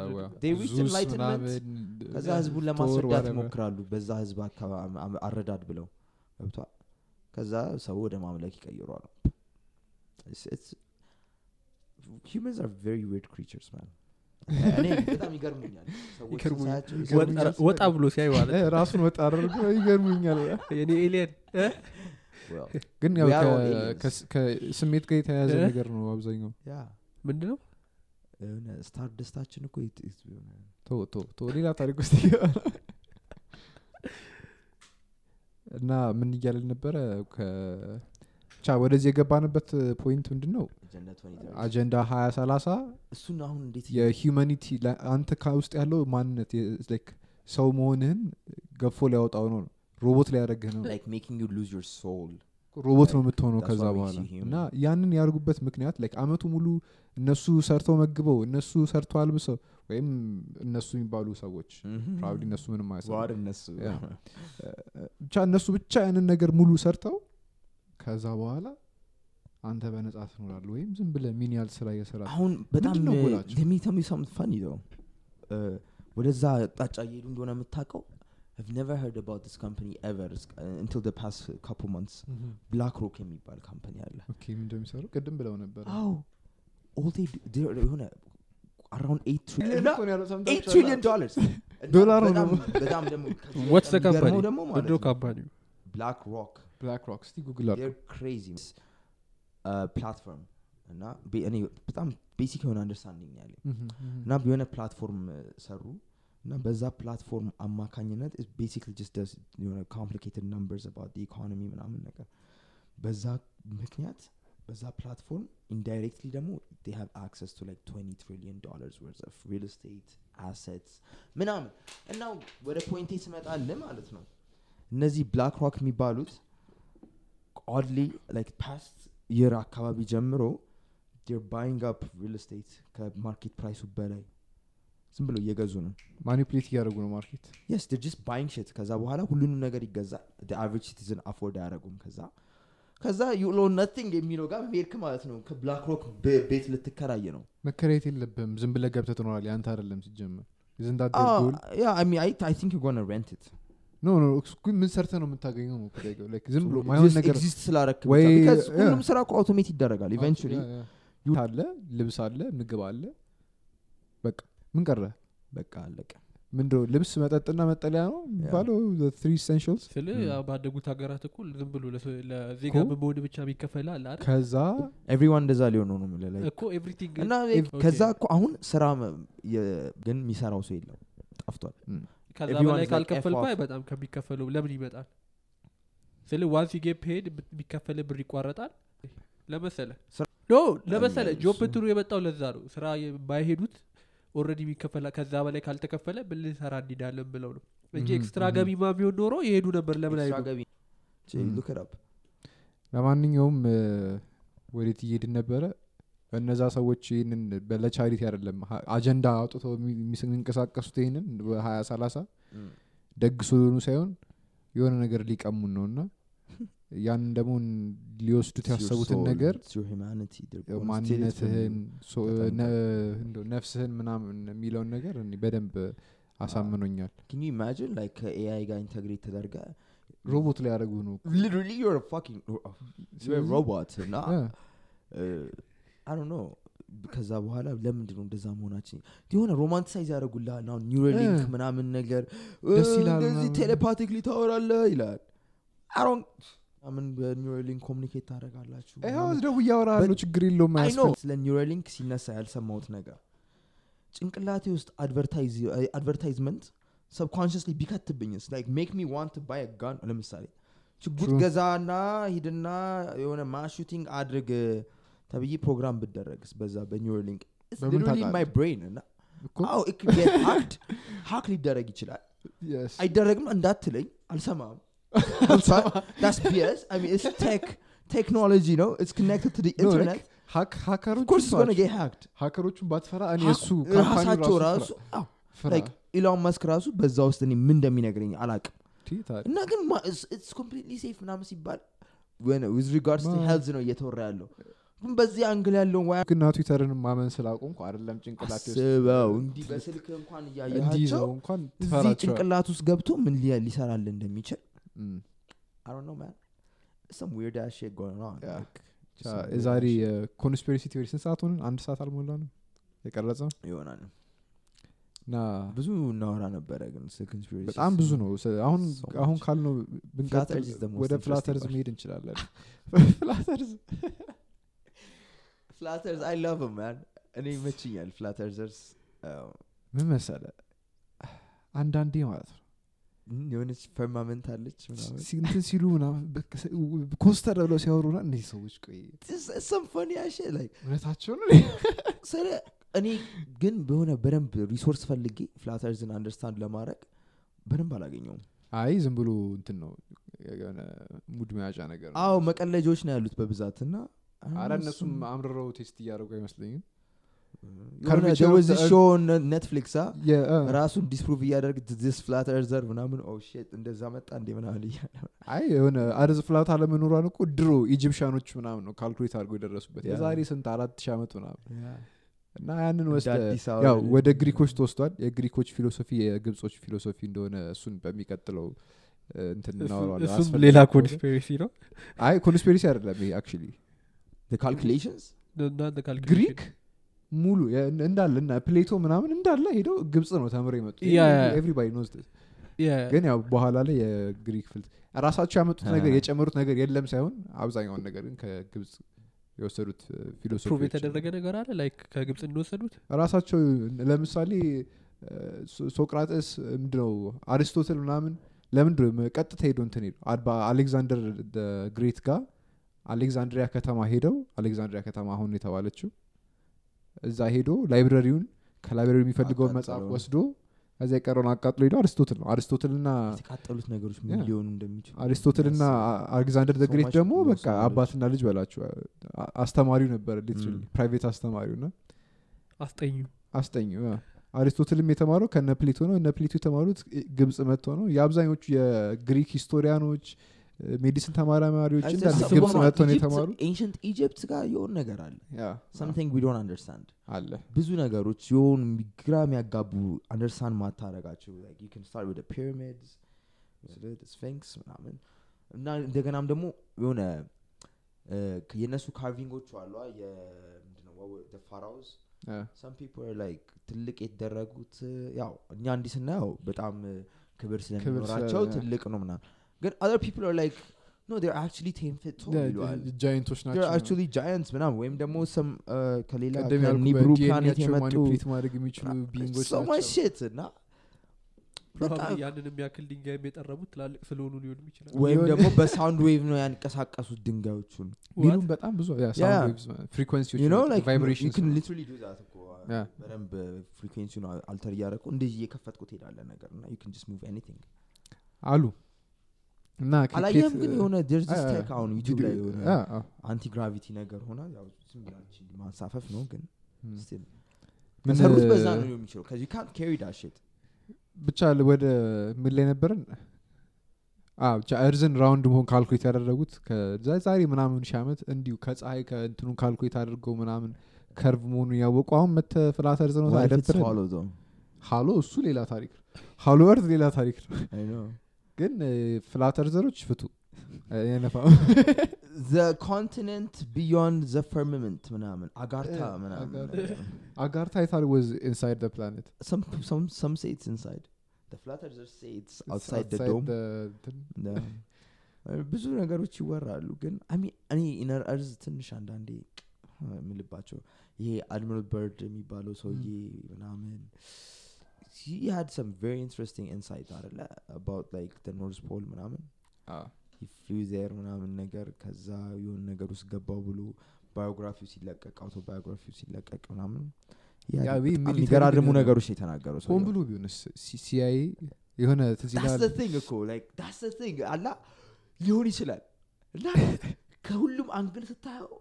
they reached enlightenment ከዛ ህዝቡ ለማስረዳት ሞክራሉ በዛ ህዝብ አረዳድ ብለው ገብቷል ከዛ ሰው ወደ ማምለክ ይቀየራሉ። it's humans are very weird creatures man እኔ በጣም ይገርሙኛል ሰዎች ሳያቸው ወጣ ብሎ ሲያዩ አለ ራሱን ወጣ አድርጎ ይገርሙኛል የኔ ኤሊየን ግን ያው ከስሜት ጋር የተያያዘ ነገር ነው አብዛኛው ያ ምንድነው ስታር ደስታችን እኮ ቶ ሌላ ታሪክ ውስጥ ይገባል እና ምን ይያልን ነበረ ቻው ወደዚህ የገባንበት ፖይንት ምንድነው አጀንዳ 2030 እሱን አሁን እንዴት የሂዩማኒቲ አንተ ካውስት ያለው ማንነት like ሰው መሆንህን ገፎ ሊያወጣው ነው ሮቦት ሊያደርግህ ነው like making you lose your soul ሮቦት ነው የምትሆነው ከዛ በኋላ እና ያንን ያርጉበት ምክንያት like አመቱ ሙሉ እነሱ ሰርተው መግበው እነሱ ሰርተው አልብሰው ወይም እነሱ የሚባሉ ሰዎች probably እነሱ ምንም አይሰሩም ዋድ እነሱ ብቻ እነሱ ብቻ ያንን ነገር ሙሉ ሰርተው ከዛ በኋላ አንተ በነጻ ትኖራለህ ወይም ዝም ብለ ሚኒያል ስራ እየሰራህ አሁን በጣም ለሚተም you something funny though ወደዛ ጣጫ ይሄዱ እንደሆነ መታቀው I've never heard about this company ever until the past couple months. Mm-hmm. BlackRock የሚባል ካምፓኒ አለ። ኦኬ ምን እንደሚሰሩ ቀደም ብለው ነበር። አዎ all they do ሆነ around 8 trillion dollars ዶላር ነው። በጣም ደሞ what's the company? The company BlackRock እስቲ Google አድርጉ። They're crazy platform እና በጣም basic የሆነ understanding ያለው እና የሆነ platform ሰሩ እና በዛ ፕላትፎርም አማካኝነት is basically just does you know complicated numbers about the economy ምናምን ነገር በዛ ምክንያት በዛ ፕላትፎርም indirectly ደግሞ they have access to like 20 trillion dollars worth of real estate assets ምናምን እና ወደ ፖይንት ይስመጣል ማለት ነው እነዚህ BlackRock የሚባሉት oddly like past year አካባቢ ጀምሮ they're buying up real estate ከማርኬት ፕራይሱ በላይ simple እየገዙ ነው ማኒፑሌት ያደርጉ ነው ማርኬት yes they're just buying shit ከዛ በኋላ ሁሉንም ነገር ይገዛ the average citizen afford ያደርጉም ከዛ you know nothing የሚለው ጋር ሄድክ ማለት ነው ከBlackRock ቤት ልትከራየ ነው መከራየት የለብም ዝም ብለ ገብተህ ትኖራለህ አንተ አይደለም ሲጀመር isn't that the goal yeah I mean I think you're going to rent it no ምን ሰርተህ ነው የምታገኘው ነው ከደገው like ዝም ብሎ ማይሆን ነገር exist ስላረክ ብቻ because ሁሉም ስራ እኮ አውቶሜት ይደረጋል eventually ይታለ ልብስ አለ ምግብ አለ በቃ ምን ቀረ በቃ አለቀ ምንድነው ልብስ መጠጥና መጠለያ ነው ባለው the three essentials ስለ ባደጉት ሀገራት እኮ ዝም ብሎ ለዜጋ በቦድ ብቻ ቢከፈላል አይደል ከዛ everyone ደዛ ሊሆን ነው ማለት እኮ everything እና ከዛ እኮ አሁን ስራ ግን የሚሰራው ሰው የለም ጠፍቷል ከዛ በላይ ካልከፈልኩ በጣም ከቢከፈለው ለምን ይመጣል ስለ once you get paid ቢከፈለ ብር ይቋረጣል ለበሰለ job ትሩ የመጣው ለዛ ነው ስራ ባይሄዱት already ቢከፈላ ከዛ በላይ ካልተከፈለ ብልሰራ እንዲዳለም ብለው ነው እንጂ ኤክስትራ ገቢ ማቢው ዶሮ ይሄዱ ነበር ለምን አይሄዱ ቼክ ሉክ አፕ ለማንኛውም ወዴት ይሄድ ነበር እነዛ ሰዎች ይሄንን በለቻሪቲ አይደለም አጀንዳ አውጥተው የሚንቀሳቀሱት ይሄንን 2030 ደግሶ ሊሆኑ ሳይሆን የሆነ ነገር ሊቀሙን ነውና ያን ደግሞ ሊወስዱት ያሰቡትን ነገር ማንነትህን ነፍስህን ምናምን የሚለው ነገር እኔ በደንብ አሳምኖኛል can you imagine like AI ጋር ኢንተግሬት ተደርጋ ሮቦት ላይ ያደርጉ ነው literally you're a fucking robot እና I don't know ከዛ በኋላ ለምንድነው እንደዛ መሆናችን የሆነ ሮማንቲሳይዝ ያደርጉልሃል ነው ኒውራል ሊንክ ምናምን ነገር ደስ ይላል እንደዚህ ቴሌፓቲክሊ ታወራለህ ይላል አሁን በኒውራል ሊንክ ኮሙኒኬት አደረጋላችሁ አይው ደው ያወራሉ ችግር የለውም ማያስፈልግ ስለ ኒውራል ሊንክ ሲነሳ ያልሰማሁት ነገር ጭንቅላቴ ውስጥ አድቨርታይዝመንት ሰብኮንሺየስሊ ቢከትብኝስ like make me want to buy a gun ለምሳሌ ችግር ገዛና ሂድና የሆነ ማሹቲንግ አድርግ ተብዬ ፕሮግራም ብደረግስ በዛ በኒውራል ሊንክ it's literally in my brain እና አው it could get hacked ሊደረግ ይችላል yes አይደረግም እንዳትለኝ አልሰማም that's BS I mean it's technology you know it's connected to the internet hacker of course going to get hacked hackerochun batfara ani yesu company ራሱ like Elon Musk ራሱ በዛው ውስጥ እኔ ምን እንደሚነግረኝ አላቅም እና ግን it's completely safe ምናምን ሲባል when with regards to health ነው እየተወራ ያለው ግን በዚህ አንግል ያለው ግን Twitterን ማመን ስላቆምኩ አይደለም ጭንቅላት ውስጥ ሰው እንዲ በስልክ እንኳን ያያያቸው እዚህ ጭንቅላት ውስጥ ገብቶ ምን ሊሰራል እንደሚችል I don't know man some weird ass shit going on yeah. like is ari conspiracy theories እንሳቱን አንድ ሰዓት አልሞላን የቀረጸው ይሆናል ና ብዙ እናወራ ነበር ግን conspiracy በጣም ብዙ ነው አሁን ካልነው ብንቀጥል ወደ flatterers መሄድ እንችላለን flatterers I love them man እኔ መችኛል flatterers ምን መሰለ አንዳንዴ ማለት ነው የሆነች ፐርማመንት አለች ምናምን እንትን ሲሉ ምናምን ኮስተር ብለው ሲያወሩና እነዚህ ሰዎች ቆይ some funny shit like እውነታቸው ነው ስለ እኔ ግን በሆነ በደንብ ሪሶርስ ፈልጌ flatterers understand ለማድረግ በደንብ አላገኘውም አይ ዝም ብሎ እንትን ነው የሆነ ሙድ ማጃ ነገር ነው። አዎ መቀለጆች ነው ያሉት በብዛትና አራነሱም አምርረው ቴስት ያደርጉ አይመስልኝም። There was a show on Netflix ራሱን ዲስፕሩቭ ያደርግ this flat earth ዘር ምናምን oh shit እንደዛ መጣ እንደምን አለ ይላል። አይ የሆነ አርዝ ፍላት አለ መኖራን እኮ ድሮ ኢጂፕሽያኖች ምናምን ነው ካልኩሌት አድርገው ደረሱበት የዛሬ ስንት 4000 ዓመት ምናምን እና ያንን ወስደ ያው ወደ ግሪኮች ተወስቷል። የግሪኮች ፊሎሶፊ የግብጾች ፊሎሶፊ እንደሆነ እሱን በሚቀጥለው እንትናው አለ እሱ ሌላ ኮንስፒሬሲ ነው። አይ ኮንስፒሬሲ አይደለም actually the calculations the calculation Greek ሙሉ እንዳለና ፕሌቶ ምናምን እንዳለ ሄዶ ግብጽ ነው ተምሮ ይመጡ everybody knows this ግን ያው በኋላ ላይ የግሪክ ፍልስፍ ራሳቸው ያመጡት ነገር የጨመሩት ነገር የለም ሳይሆን አብዛኛው ነገር ግን ከግብጽ የወሰዱት ፊሎሶፊ ፕሮቭ የተደረገ ነገር አለ ላይክ ከግብጽ እንደወሰዱት ራሳቸው ለምሳሌ ሶክራተስ ምንድነው አሪስቶትል ምናምን ለምንድነው ቀጥታ ሄዶ እንትን ሄዶ አሌክሳንደር the great guy አሌክሳንድሪያ ከተማ ሄዶ አሌክሳንድሪያ ከተማ ሆነ የተባለችው እዛ ሄዶ ላይብረሪውን ከላይብረሪ የሚፈልገው መጽሐፍ ወስዶ አዛ የቀረውን አቃጥሎ ሄዶ አሪስቶትል ነው አሪስቶትልና ሲቃጠሉት ነገሮች ምን ሊሆኑ እንደሚችል አሪስቶትልና አሌክሳንደር the great ደግሞ በቃ አባትና ልጅ በላችሁ አስተማሪው ነበር ሊትራሊ ፕራይቬት አስተማሪውና አስጠኙ አሪስቶትልም የተማረው ከነ ፕሌቶ ነው እነ ፕሌቶ የተማሩት ግብጽ መጥቶ ነው ያብዛኞቹ የግሪክ ሂስቶሪያኖች medicine ተማራማሪዎች እንዳለ ግብጽ መጥተው ነው ተማሩ ancient egypt ጋር የሆነ ነገር አለ something we don't understand አለ ብዙ ነገሮች የሆኑ ግራም ያጋቡ understand ማታረጋቸው like you can start with the pyramids the sphinx ምናምን እና እንደገናም ደግሞ የሆነ የነሱ carvingዎች አሉ የምንድነው the pharaohs some people are like ትልቅ የተደረጉት ያው እኛ እንዲስናው በጣም ክብር ስለሚኖራቸው ትልቅ ነው ምናምን But other people are like no they're actually tame fit too giant ocean they're actually giants but now we demo some kalela ni brukani temetu so much shit na probably ያንንም ያክል ድንጋይ እየጠረቡት ትላልቅ ስለሆኑ ሊሆን ይችላል ወይ ደግሞ በሳውንድ ዌቭ ነው ያንቀሳቀሱት ድንጋዮቹን ቢሉም በጣም ብዙ ያ ሳውንድ ዌቭስ ፍሪኩዌንሲዎች ቫይብሬሽንስ you can literally do that እኮ በደንብ ፍሪኩዌንሲውን አልተር ያደረኩ እንደዚህ የከፈትኩት ሄዳለ ነገርና you can just move anything አሉ እና አላየም ግን የሆነ there's this tech on YouTube ላይ የሆነ anti gravity ነገር ሆና ያው ዝም ብላችሁ ማሳፈፍ ነው ግን still ምን ሰሩት በዛ ነው የሚችለው cuz you can't carry that shit ብቻ ወደ ምን ላይ ነበርን ብቻ እርዝን ራውንድ ሆን ካልኩሌት ያደረጉት ከዛዛሪ ምናምን ሻመት እንዲሁ ከፀሐይ ከእንትኑ ካልኩሌት አድርገው ምናምን curve ሆኑ ያወቁ አሁን መተፍላት እርዝ ነው አይደለም ሃሎ እሱ ሌላ ታሪክ ሃሎ እርዝ ሌላ ታሪክ ነው አይ ኖ ግን flat earthers ፍቱ የነፋው the continent beyond the firmament ምናምን አጋርታ ምናምን አጋርታ I thought it was inside the planet some say it's inside the flat earthers say it's outside the dome ብዙ ነገሮች ይወራሉ ግን I mean እኔ inner earth ትንሽ አንዳንዴ ምልባቸው ይሄ admiral bird የሚባለው ሰውዬ ምናምን he had some very interesting insights about like the North Pole ምናምን he flew there ምናምን ነገር ከዛ የሆነ ነገር ውስጥ ገባው ብሎ biography ሲለቀቅ autobiography ሲለቀቅ ምናምን ያ የሚገራርሙ ነገሮች የተናገሩ ሰው ብሎ ቢሆንስ CIA የሆነ ተዚላ that's the thing እኮ like that's the thing አላ ሊሆን ይችላል እና ከሁሉም አንግል ስታየው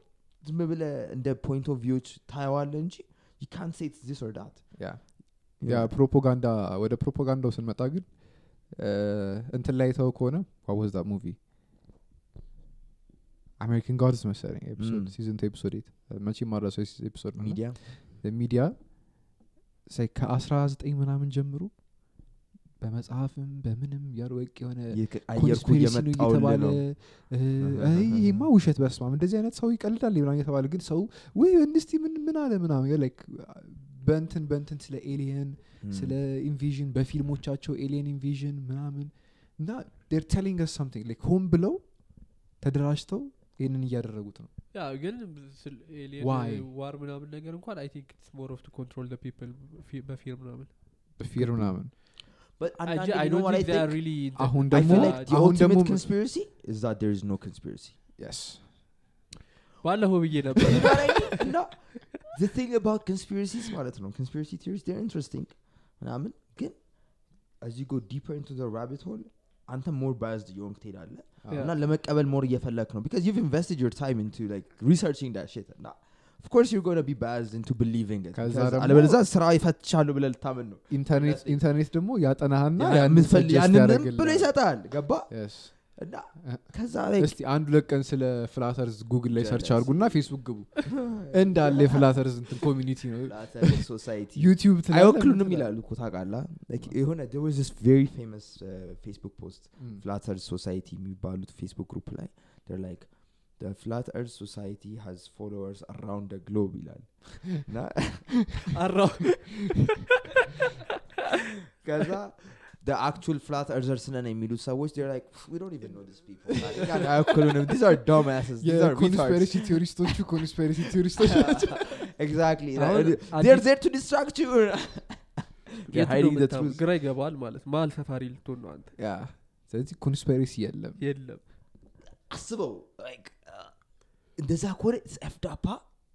ዝም ብለህ እንደ point of view ታየዋለህ እንጂ you can't say it's this or that ያ ፕሮፖጋንዳ ወደ ፕሮፖጋንዳው ስንመጣ ግን እንትን ላይ ታው ከሆነ what was that movie American Gods መሰለኝ episode season 2 episode 8 መቼም ማራሶ episode ነው media the media say ከ19 ምናምን ጀምሩ በመጽሐፍም በምንም ያርወቅ የሆነ አየርኩ የመጣው ነው ይሄማ ውሸት በስማም እንደዚህ አይነት ሰው ይቀልዳል ይብላኝ ተባለ ግን ሰው ወይ እንስቲ ምን አለ ምናምን like በእንትን ስለ ኤሊየን ስለ ኢንቪዥን በፊልሞቻቸው ኤሊየን ኢንቪዥን ምናምን እና they're telling us something like home below ተደራጅተው ይሄንን እያደረጉት ነው ያ ግን ስለ ኤሊየን ዋር ምናምን ነገር እንኳን I think it's more of to control the people በፊልም ምናምን but I know what I think really I feel like the ultimate conspiracy is that there is no conspiracy yes ባለሁ ብዬ ነበር the thing about conspiracies ማለት ነው conspiracy theories they're interesting ምናምን ግን as you go deeper into the rabbit hole አንተ more biased የሆንክ ትሄዳለህ not لمقبل more يفلك no because you've invested your time into like researching that shit. Nah. Of course you're going to be biased into believing it. على بالذات سرعة يفتشالو بلا التامن no. internet دمو ياتناهنا يعني مثل يعني بليس أتال جبا. Yes. لا كذا عليك بس عندك كنسل فلاترز جوجل لي سيرش ارغونا فيسبوك غبو عند اللي فلاترز انت كوميونيتي نو فلاتر سوسايتي يوتيوب تايوكلونم يلالو كو تاقالا لايك هنا there was this very famous Facebook post Flat Earth Society የሚባሉት Facebook group ላይ they're like the Flat Earth Society has followers around the globe ይላል ና around كذا the actual flat earthers and emilu sawoch they're like we don't even know these people these are dumbasses these are conspiracy theorists exactly they're there to distract you they're hiding the truth grey gebal ማለት ማል ሰፋሪ ልትሆን ነው አንተ ያ ስለዚህ conspiracy የለም አስበው like እንደዛ ኮሬ effed up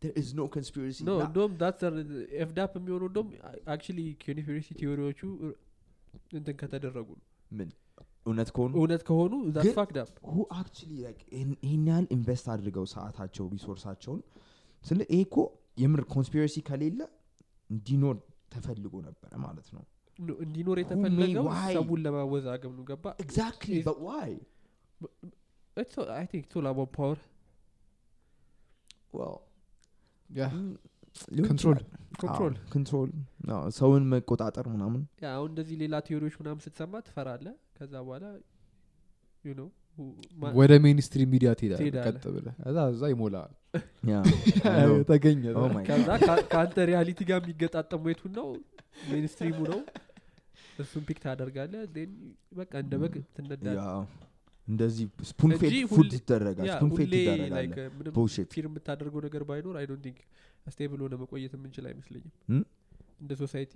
there is no conspiracy no dom that's effed up የሚሆነው dom actually conspiracy theories እንትን ከተደረጉ ምን እውነት ከሆኑ that's fucked up who actually like in ያህል ኢንቨስት አድርገው ሰዓታቸው ሪሶርሳቸውን ስለ ኢኮ የምር ኮንስፒረሲ ከሌለ እንዲኖር ተፈልጎ ነበር ማለት ነው እንዲኖር የተፈለገው ሰውን ለማወዛገብ ነው ገባ exactly but why it's all, I think it's all about power well yeah control no ሰውን መቆጣጠር ምናምን ያው እንደዚህ ሌላ ቲዮሪዎች ምናምን ስትሰማ ትፈራለህ ከዛ በኋላ you know ወደ ሚኒስትሪ ሚዲያ ትሄዳለህ ከተበለ አዛ ይሞላል ያ ታገኘ ከዛ ካንተ ሪያሊቲ ጋር የሚገጣጠም ወይቱ ነው ሚኒስትሪሙ ነው እሱን ፒክ ታደርጋለህ then በቃ እንደበግ ትነዳለህ ያው እንደዚህ spoon fed food ይደረጋል spoon fed ይደረጋል bullshit ፊርም ታደርገው ነገር ባይኖር I don't think stable ሆነ መቆየት ምንጭል አይመስልኝም እንደ ሶሳይቲ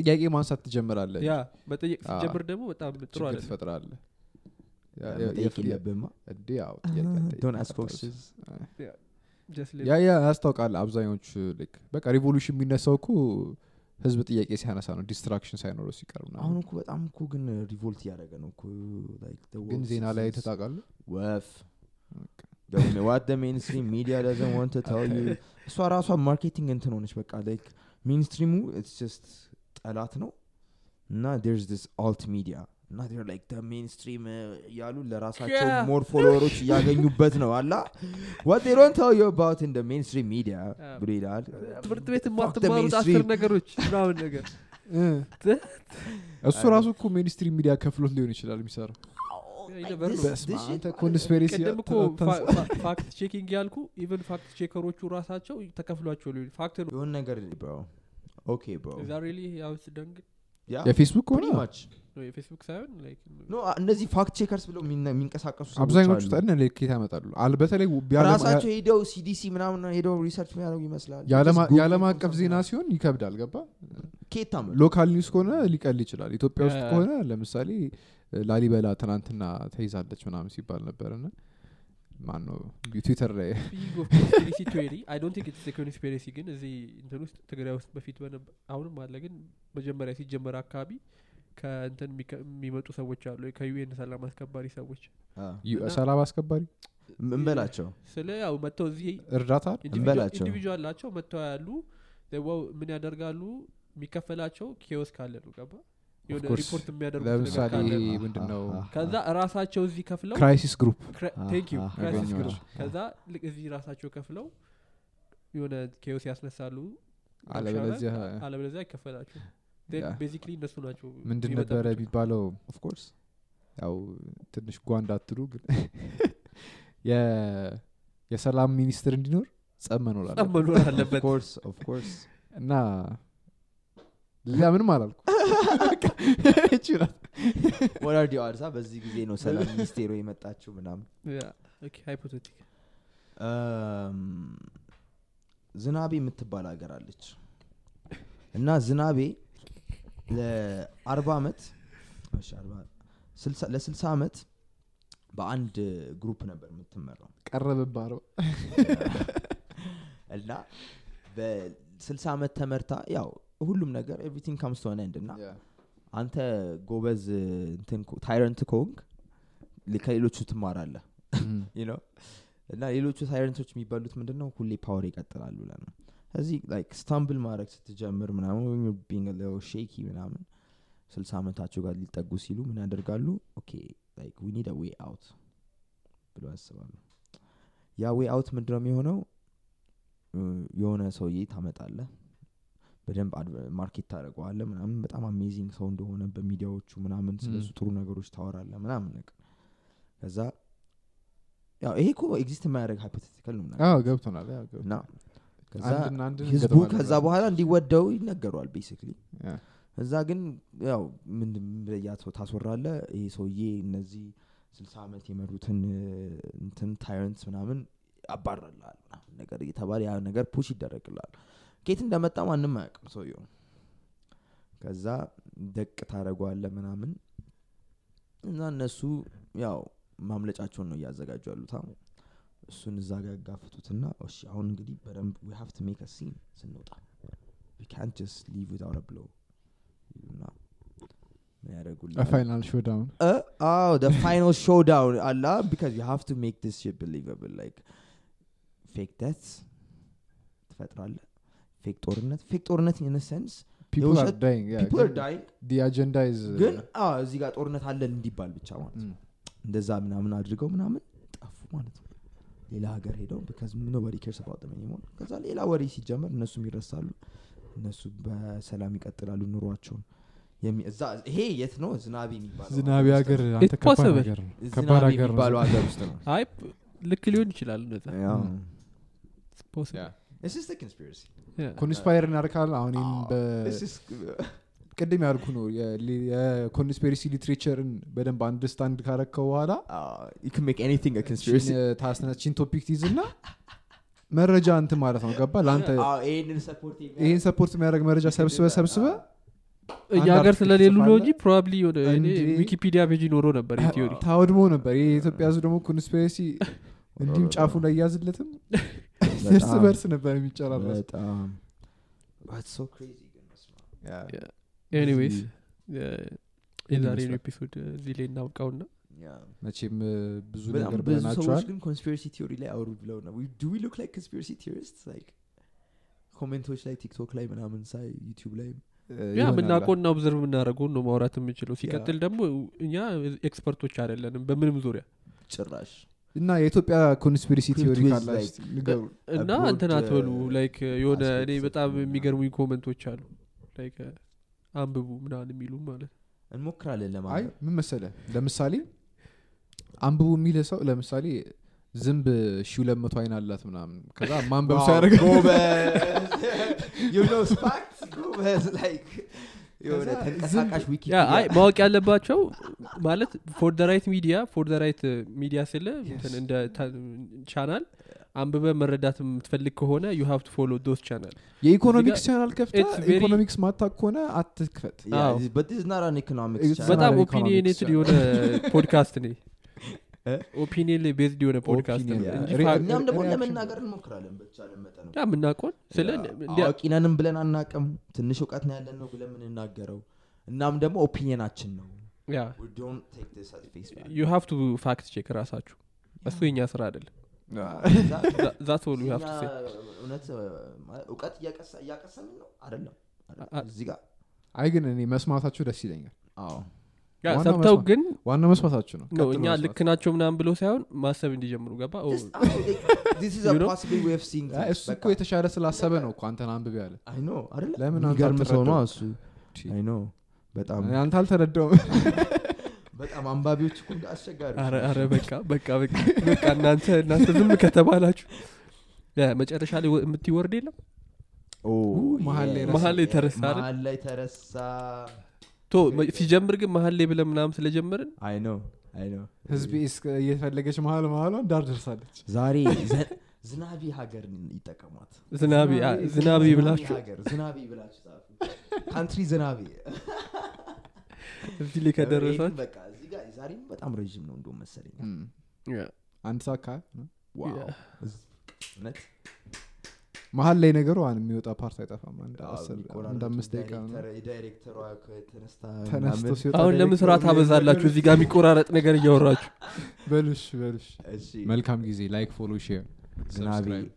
ጥያቄ ማንሳት ትጀምራለህ ያ በጥያቄ ጀምር ደግሞ በጣም ጥሩ አይደለም ትፈጥራለህ ያ የለብህማ እንዴ ያው ጥያቄ don't ask questions ያ አስታውቃለህ አብዛኞቹ like በቃ ሪቮሉሽን የሚነሳው እኮ ህዝብ ጥያቄ ሲያነሳ ነው ዲስትራክሽን ሳይኖረው ሲቀር ነው አሁን እኮ በጣም እኮ ግን ሪቮልት ያደረገ ነው እኮ like the world ዜና ላይ ተጣቃሉ ወፍ don't know what the mainstream media doesn't want to tell you so ራሷ ማርኬቲንግ እንትን ሆነች በቃ like mainstream it's just ጠላት ነው እና there's this alt media እና they're like the mainstream ያሉ ለራሳቸው more followers ያገኙበት ነው አላ what they don't tell you about in the mainstream media ብሪዳል ትምህርት ቤት ማጥማሩት አስር ነገሮች ነው ነገር እሱ ራሱ እኮ mainstream media ከፍሎት ሊሆን ይችላል የሚሰራው አንተ ኮንስፒሬሲ ፋክት ቼኪንግ ያልኩ ኢቭን ፋክት ቼከሮቹ ራሳቸው ተከፍሏቸው ሊሆን ፋክት ነው የሆነ ነገር bro okay bro is that really how it's done የፌስቡክ ሆነ ነው የፌስቡክ ሳይሆን ላይክ ኖ እንደዚህ ፋክት ቼከርስ ብለው የሚንቀሳቀሱ ሰዎች አብዛኞቹ ታነ ለክ ይታመጣሉ አልበተለይ ራሳቸው ሄደው ሲዲሲ ምናምን ሄደው ሪሰርች የሚያደርጉ ይመስላል ያለም አቀፍ ዜና ሲሆን ይከብዳል ገባ ከታም ሎካል ኒውስ ከሆነ ሊቀል ይችላል ኢትዮጵያ ውስጥ ከሆነ ለምሳሌ ላሊበላ ትናንትና ተይዛለች ምናምን ሲባል ነበርና ማን ነው ትዊተር ላይ conspiracy theory I don't think it's a conspiracy ግን እዚህ እንትን ውስጥ ትግራይ ውስጥ በፊት በነበር አሁንም አለ ግን መጀመሪያ ሲጀመር አካባቢ ከእንትን የሚመጡ ሰዎች አሉ ከዩኤን ሰላም አስከባሪ ሰዎች ዩኤን ሰላም አስከባሪ እንበላቸው ስለ ያው መተው እዚህ እርዳታ እንበላቸው ኢንዲቪጁዋል ናቸው መተው ያሉ ደው ምን ያደርጋሉ የሚከፈላቸው ኬኦስ ካለ ነው ገባ የሆነ ሪፖርት የሚያደርጉት ለምሳሌ ምንድነው ከዛ ራሳቸው እዚህ ከፍለው ክራይሲስ ግሩፕ ቴንክ ዩ ክራይሲስ ግሩፕ ከዛ እዚህ ራሳቸው ከፍለው የሆነ ኬኦስ ያስነሳሉ አለበለዚያ ይከፈላቸው then basically እነሱ ናቸው ምንድነው በረቢባለው of course ያው ትንሽ ጓንዳ አትሉ ግን የሰላም ሚኒስትር እንዲኖር ጸመኖላል of course እና ለምን ማላልኩ እቺራ what are the odds በዚህ ጊዜ ነው ሰላም ሚኒስቴሩ የመጣችው ምናምን ያ ኦኬ ሃይፖቴቲክ ዝናቤ የምትባል ሀገር አለች እና ዝናቤ ለ40 አመት እሺ 40 ለ60 አመት በአንድ ግሩፕ ነበር የምትመራው ቀረበባረው እና በ60 አመት ተመርታ ያው ሁሉም ነገር everything comes to an end እና አንተ ጎበዝ እንትን ታይረንት ኮንግ ለከሌሎቹ ተማራለ you know እና ሌሎቹ ሳይረንቶች የሚባሉት ምንድነው ሁሌ ፓወር ይቀጥላሉ ለና እዚህ like stumble ማድረግ ስትጀምር ምናምን being a little shaky ምናምን 60 አመታቸው ጋር ሊጠጉ ሲሉ ምን ያደርጋሉ okay like we need a way out ብሎ አስባሉ ያ way out ምንድነው የሚሆነው የሆነ ሰውዬ ታመጣለ በደንብ ማርኬት ታረጋዋለ ምናምን በጣም amazing ሰው እንደሆነ በሚዲያዎቹ ምናምን ስለሱ ጥሩ ነገሮች ታወራለ ምናምን ነገር ከዛ ያው ይሄ ኮ ኤግዚስት ማድረግ ሃይፖቴቲካል ነው ነገር አዎ ገብቶናል ያው ገብቶና ከዛ ህዝቡ ከዛ በኋላ እንዲወደው ይነገራል basically እዛ ግን ያው ምን ያቶ ታስወራለ ይሄ ሰውዬ እነዚህ 60 አመት የመሩትን እንትን ታይረንትስ ምናምን አባራላል ነገር እየተባለ ያ ነገር ፑሽ ይደረግላል ኬት እንደመጣ ማንም አያውቅም ሰውየው ከዛ ደቅ ታረጋዋለ ምናምን እና እነሱ ያው ማምለጫቸውን ነው ያዘጋጃሉታ እሱን ዛጋጋፍቱትና እሺ አሁን እንግዲህ በደንብ we have to make a scene ስንወጣ we can't just leave without a blow እና ያረጉልኝ a final showdown the final showdown Allah because you have to make this shit believable like fake deaths ትፈጥራለህ fake ጦርነት in a sense people are dying yeah people are dying the agenda is ግን እዚህ ጋር ጦርነት አለን እንዲባል ብቻ ማለት እንደዛ ምናምን አድርገው ምናምን ጣፉ ማለት ነው ሌላ ሀገር ሄደው because nobody cares about them anymore ከዛ ሌላ ወሬ ሲጀመር እነሱ ይረሳሉ እነሱ በሰላም ይቀጥላሉ ኑሯቸው የሚዛ ይሄ የት ነው ዝናቢ የሚባለው ዝናቢ ሀገር አንተ ከባድ ሀገር ከባድ ሀገር የሚባለው ሀገር ውስጥ ነው አይ ልክ ሊሆን ይችላል እንደዛ ያው suppose this is the conspiracy conspire narcal አሁን ቀደም ያልኩ ነው የኮንስፒሬሲ ሊትሬቸርን በደንብ አንደርስታንድ ካረከው በኋላ you can make anything a conspiracy ታስነችን ቶፒክ ትይዝና መረጃ አንተ ማለት ነው ገባ ላንተ ይሄን ሰፖርት የሚያደርግ መረጃ ሰብስበ ያገር ስለሌሉ ሎጂ probably ወደ ዊኪፒዲያ ፔጅ ኖሮ ነበር ቲዮሪ ታውድሞ ነበር የኢትዮጵያ ህዝብ ደግሞ ኮንስፒሬሲ እንዲም ጫፉ ላይ ያዝለትም ሰብስበርስ ነበር የሚጫራራስ በጣም that's so crazy yeah anyways የዛሬው ኤፒሶድ ዚሌ እናውቀውና yeah መቼም ብዙ ነገር በእናቸዋል ግን conspiracy theory ላይ አውሩ ብለው ነው do we look like conspiracy theorists like ኮሜንቶች ላይ TikTok ላይ ምናምን ሳይ YouTube ላይ ያ ምናቆና ኦብዘርቭ እናደርገው ነው ማውራት የምንችለው ሲከተል ደግሞ እኛ ኤክስፐርቶች አይደለንም በምንም ዙሪያ ጭራሽ እና የኢትዮጵያ ኮንስፒሬሲ ቲዮሪ ካላሽ ንገሩ እና እንትና ተበሉ like የሆነ እኔ በጣም የሚገርሙኝ ኮሜንቶች አሉ like አንብቡ ምናን የሚሉ ማለት እንሞክራለን ለማለት አይ ምን መሰለ ለምሳሌ አንብቡ የሚለሰው ለምሳሌ ዝምብ 200 አይን አላት ምናምን ከዛ ማንበብ ሳይረጋ you know facts goes like የሆነ ተንቀሳቃሽ ዊኪፒዲያ አይ ማወቅ ያለባቸው ማለት for the right media ስለ እንደ ቻናል አንብበ መረዳትም ትፈልግ ከሆነ you have to follow those channel የኢኮኖሚክስ ቻናል ከፍታ ኢኮኖሚክስ ማታክ ሆነ አትከፈት but this is not an economics channel but opinionated የሆነ ፖድካስት ነው ኦፒኒየን ቤዝድ የሆነ ፖድካስት ነው እኛም ደግሞ ለመናገር እንሞክራለን በቻለን መጠን ነው ያምናቆን ስለ አቂናንም ብለን አናቀም ትንሽ ዕውቀት ነው ያለነው ብለን ምን እናገረው እናም ደግሞ ኦፒኒየናችን ነው ያ we don't take this as face value you have to fact check ራሳችሁ እሱ የኛ ስራ አይደለም that's all we have to say እውነት ዕውቀት ያቀሰምን ነው አይደለም እዚህ ጋር አይ ግን እኔ መስማታችሁ ደስ ይለኛል አዎ ያ ሰብተው ግን ዋና መስማታችሁ ነው እኛ ልክናቸው ምናም ብሎ ሳይሆን ማሰብ እንዲጀምሩ ገባ this is a possible way of seeing that እኮ የተሻለ ስላሰበ ነው እኮ አንተን አንብብ ያለ አይ ኖ አይደል ለምን አንተ ተረዳው እሱ አይ ኖ በጣም አንተ አልተረዳው በጣም አንባቢዎች እኮ አስቸጋሪ አረ በቃ እናንተ ዝም ከተባላችሁ ለመጨረሻ ላይ የምትወርድ የለም ኦ መሐል ላይ ተረሳ ቶ ሲጀምር ግን መሐል ላይ ብለ ምናም ስለጀመረን አይ ነው ህዝብ እየፈለገች መሐሏን ዳርደርሳለች ዛሬ ዝናቢ ሀገርን ይተቀማት ዝናቢ ብላችሁ ጻፉ ካንትሪ ዝናቢ እዚህ ለከደረሳች በቃ እዚህ ጋር ዛሬም በጣም ረጅም ነው እንደው መሰለኝ አንሳካ ዋው እነት መሃል ላይ ነገሩ አን የሚወጣ ፓርት አይጣፋም አንድ 10 አንድ 5 ደቂቃ ነው ዳይሬክተሩ ተነስታ አሁን ለምስራት አበዛላችሁ እዚህ ጋር የሚቆራረጥ ነገር እያወራችሁ በልሽ መልካም ጊዜ ላይክ ፎሎ ሼር ሰብስክራይብ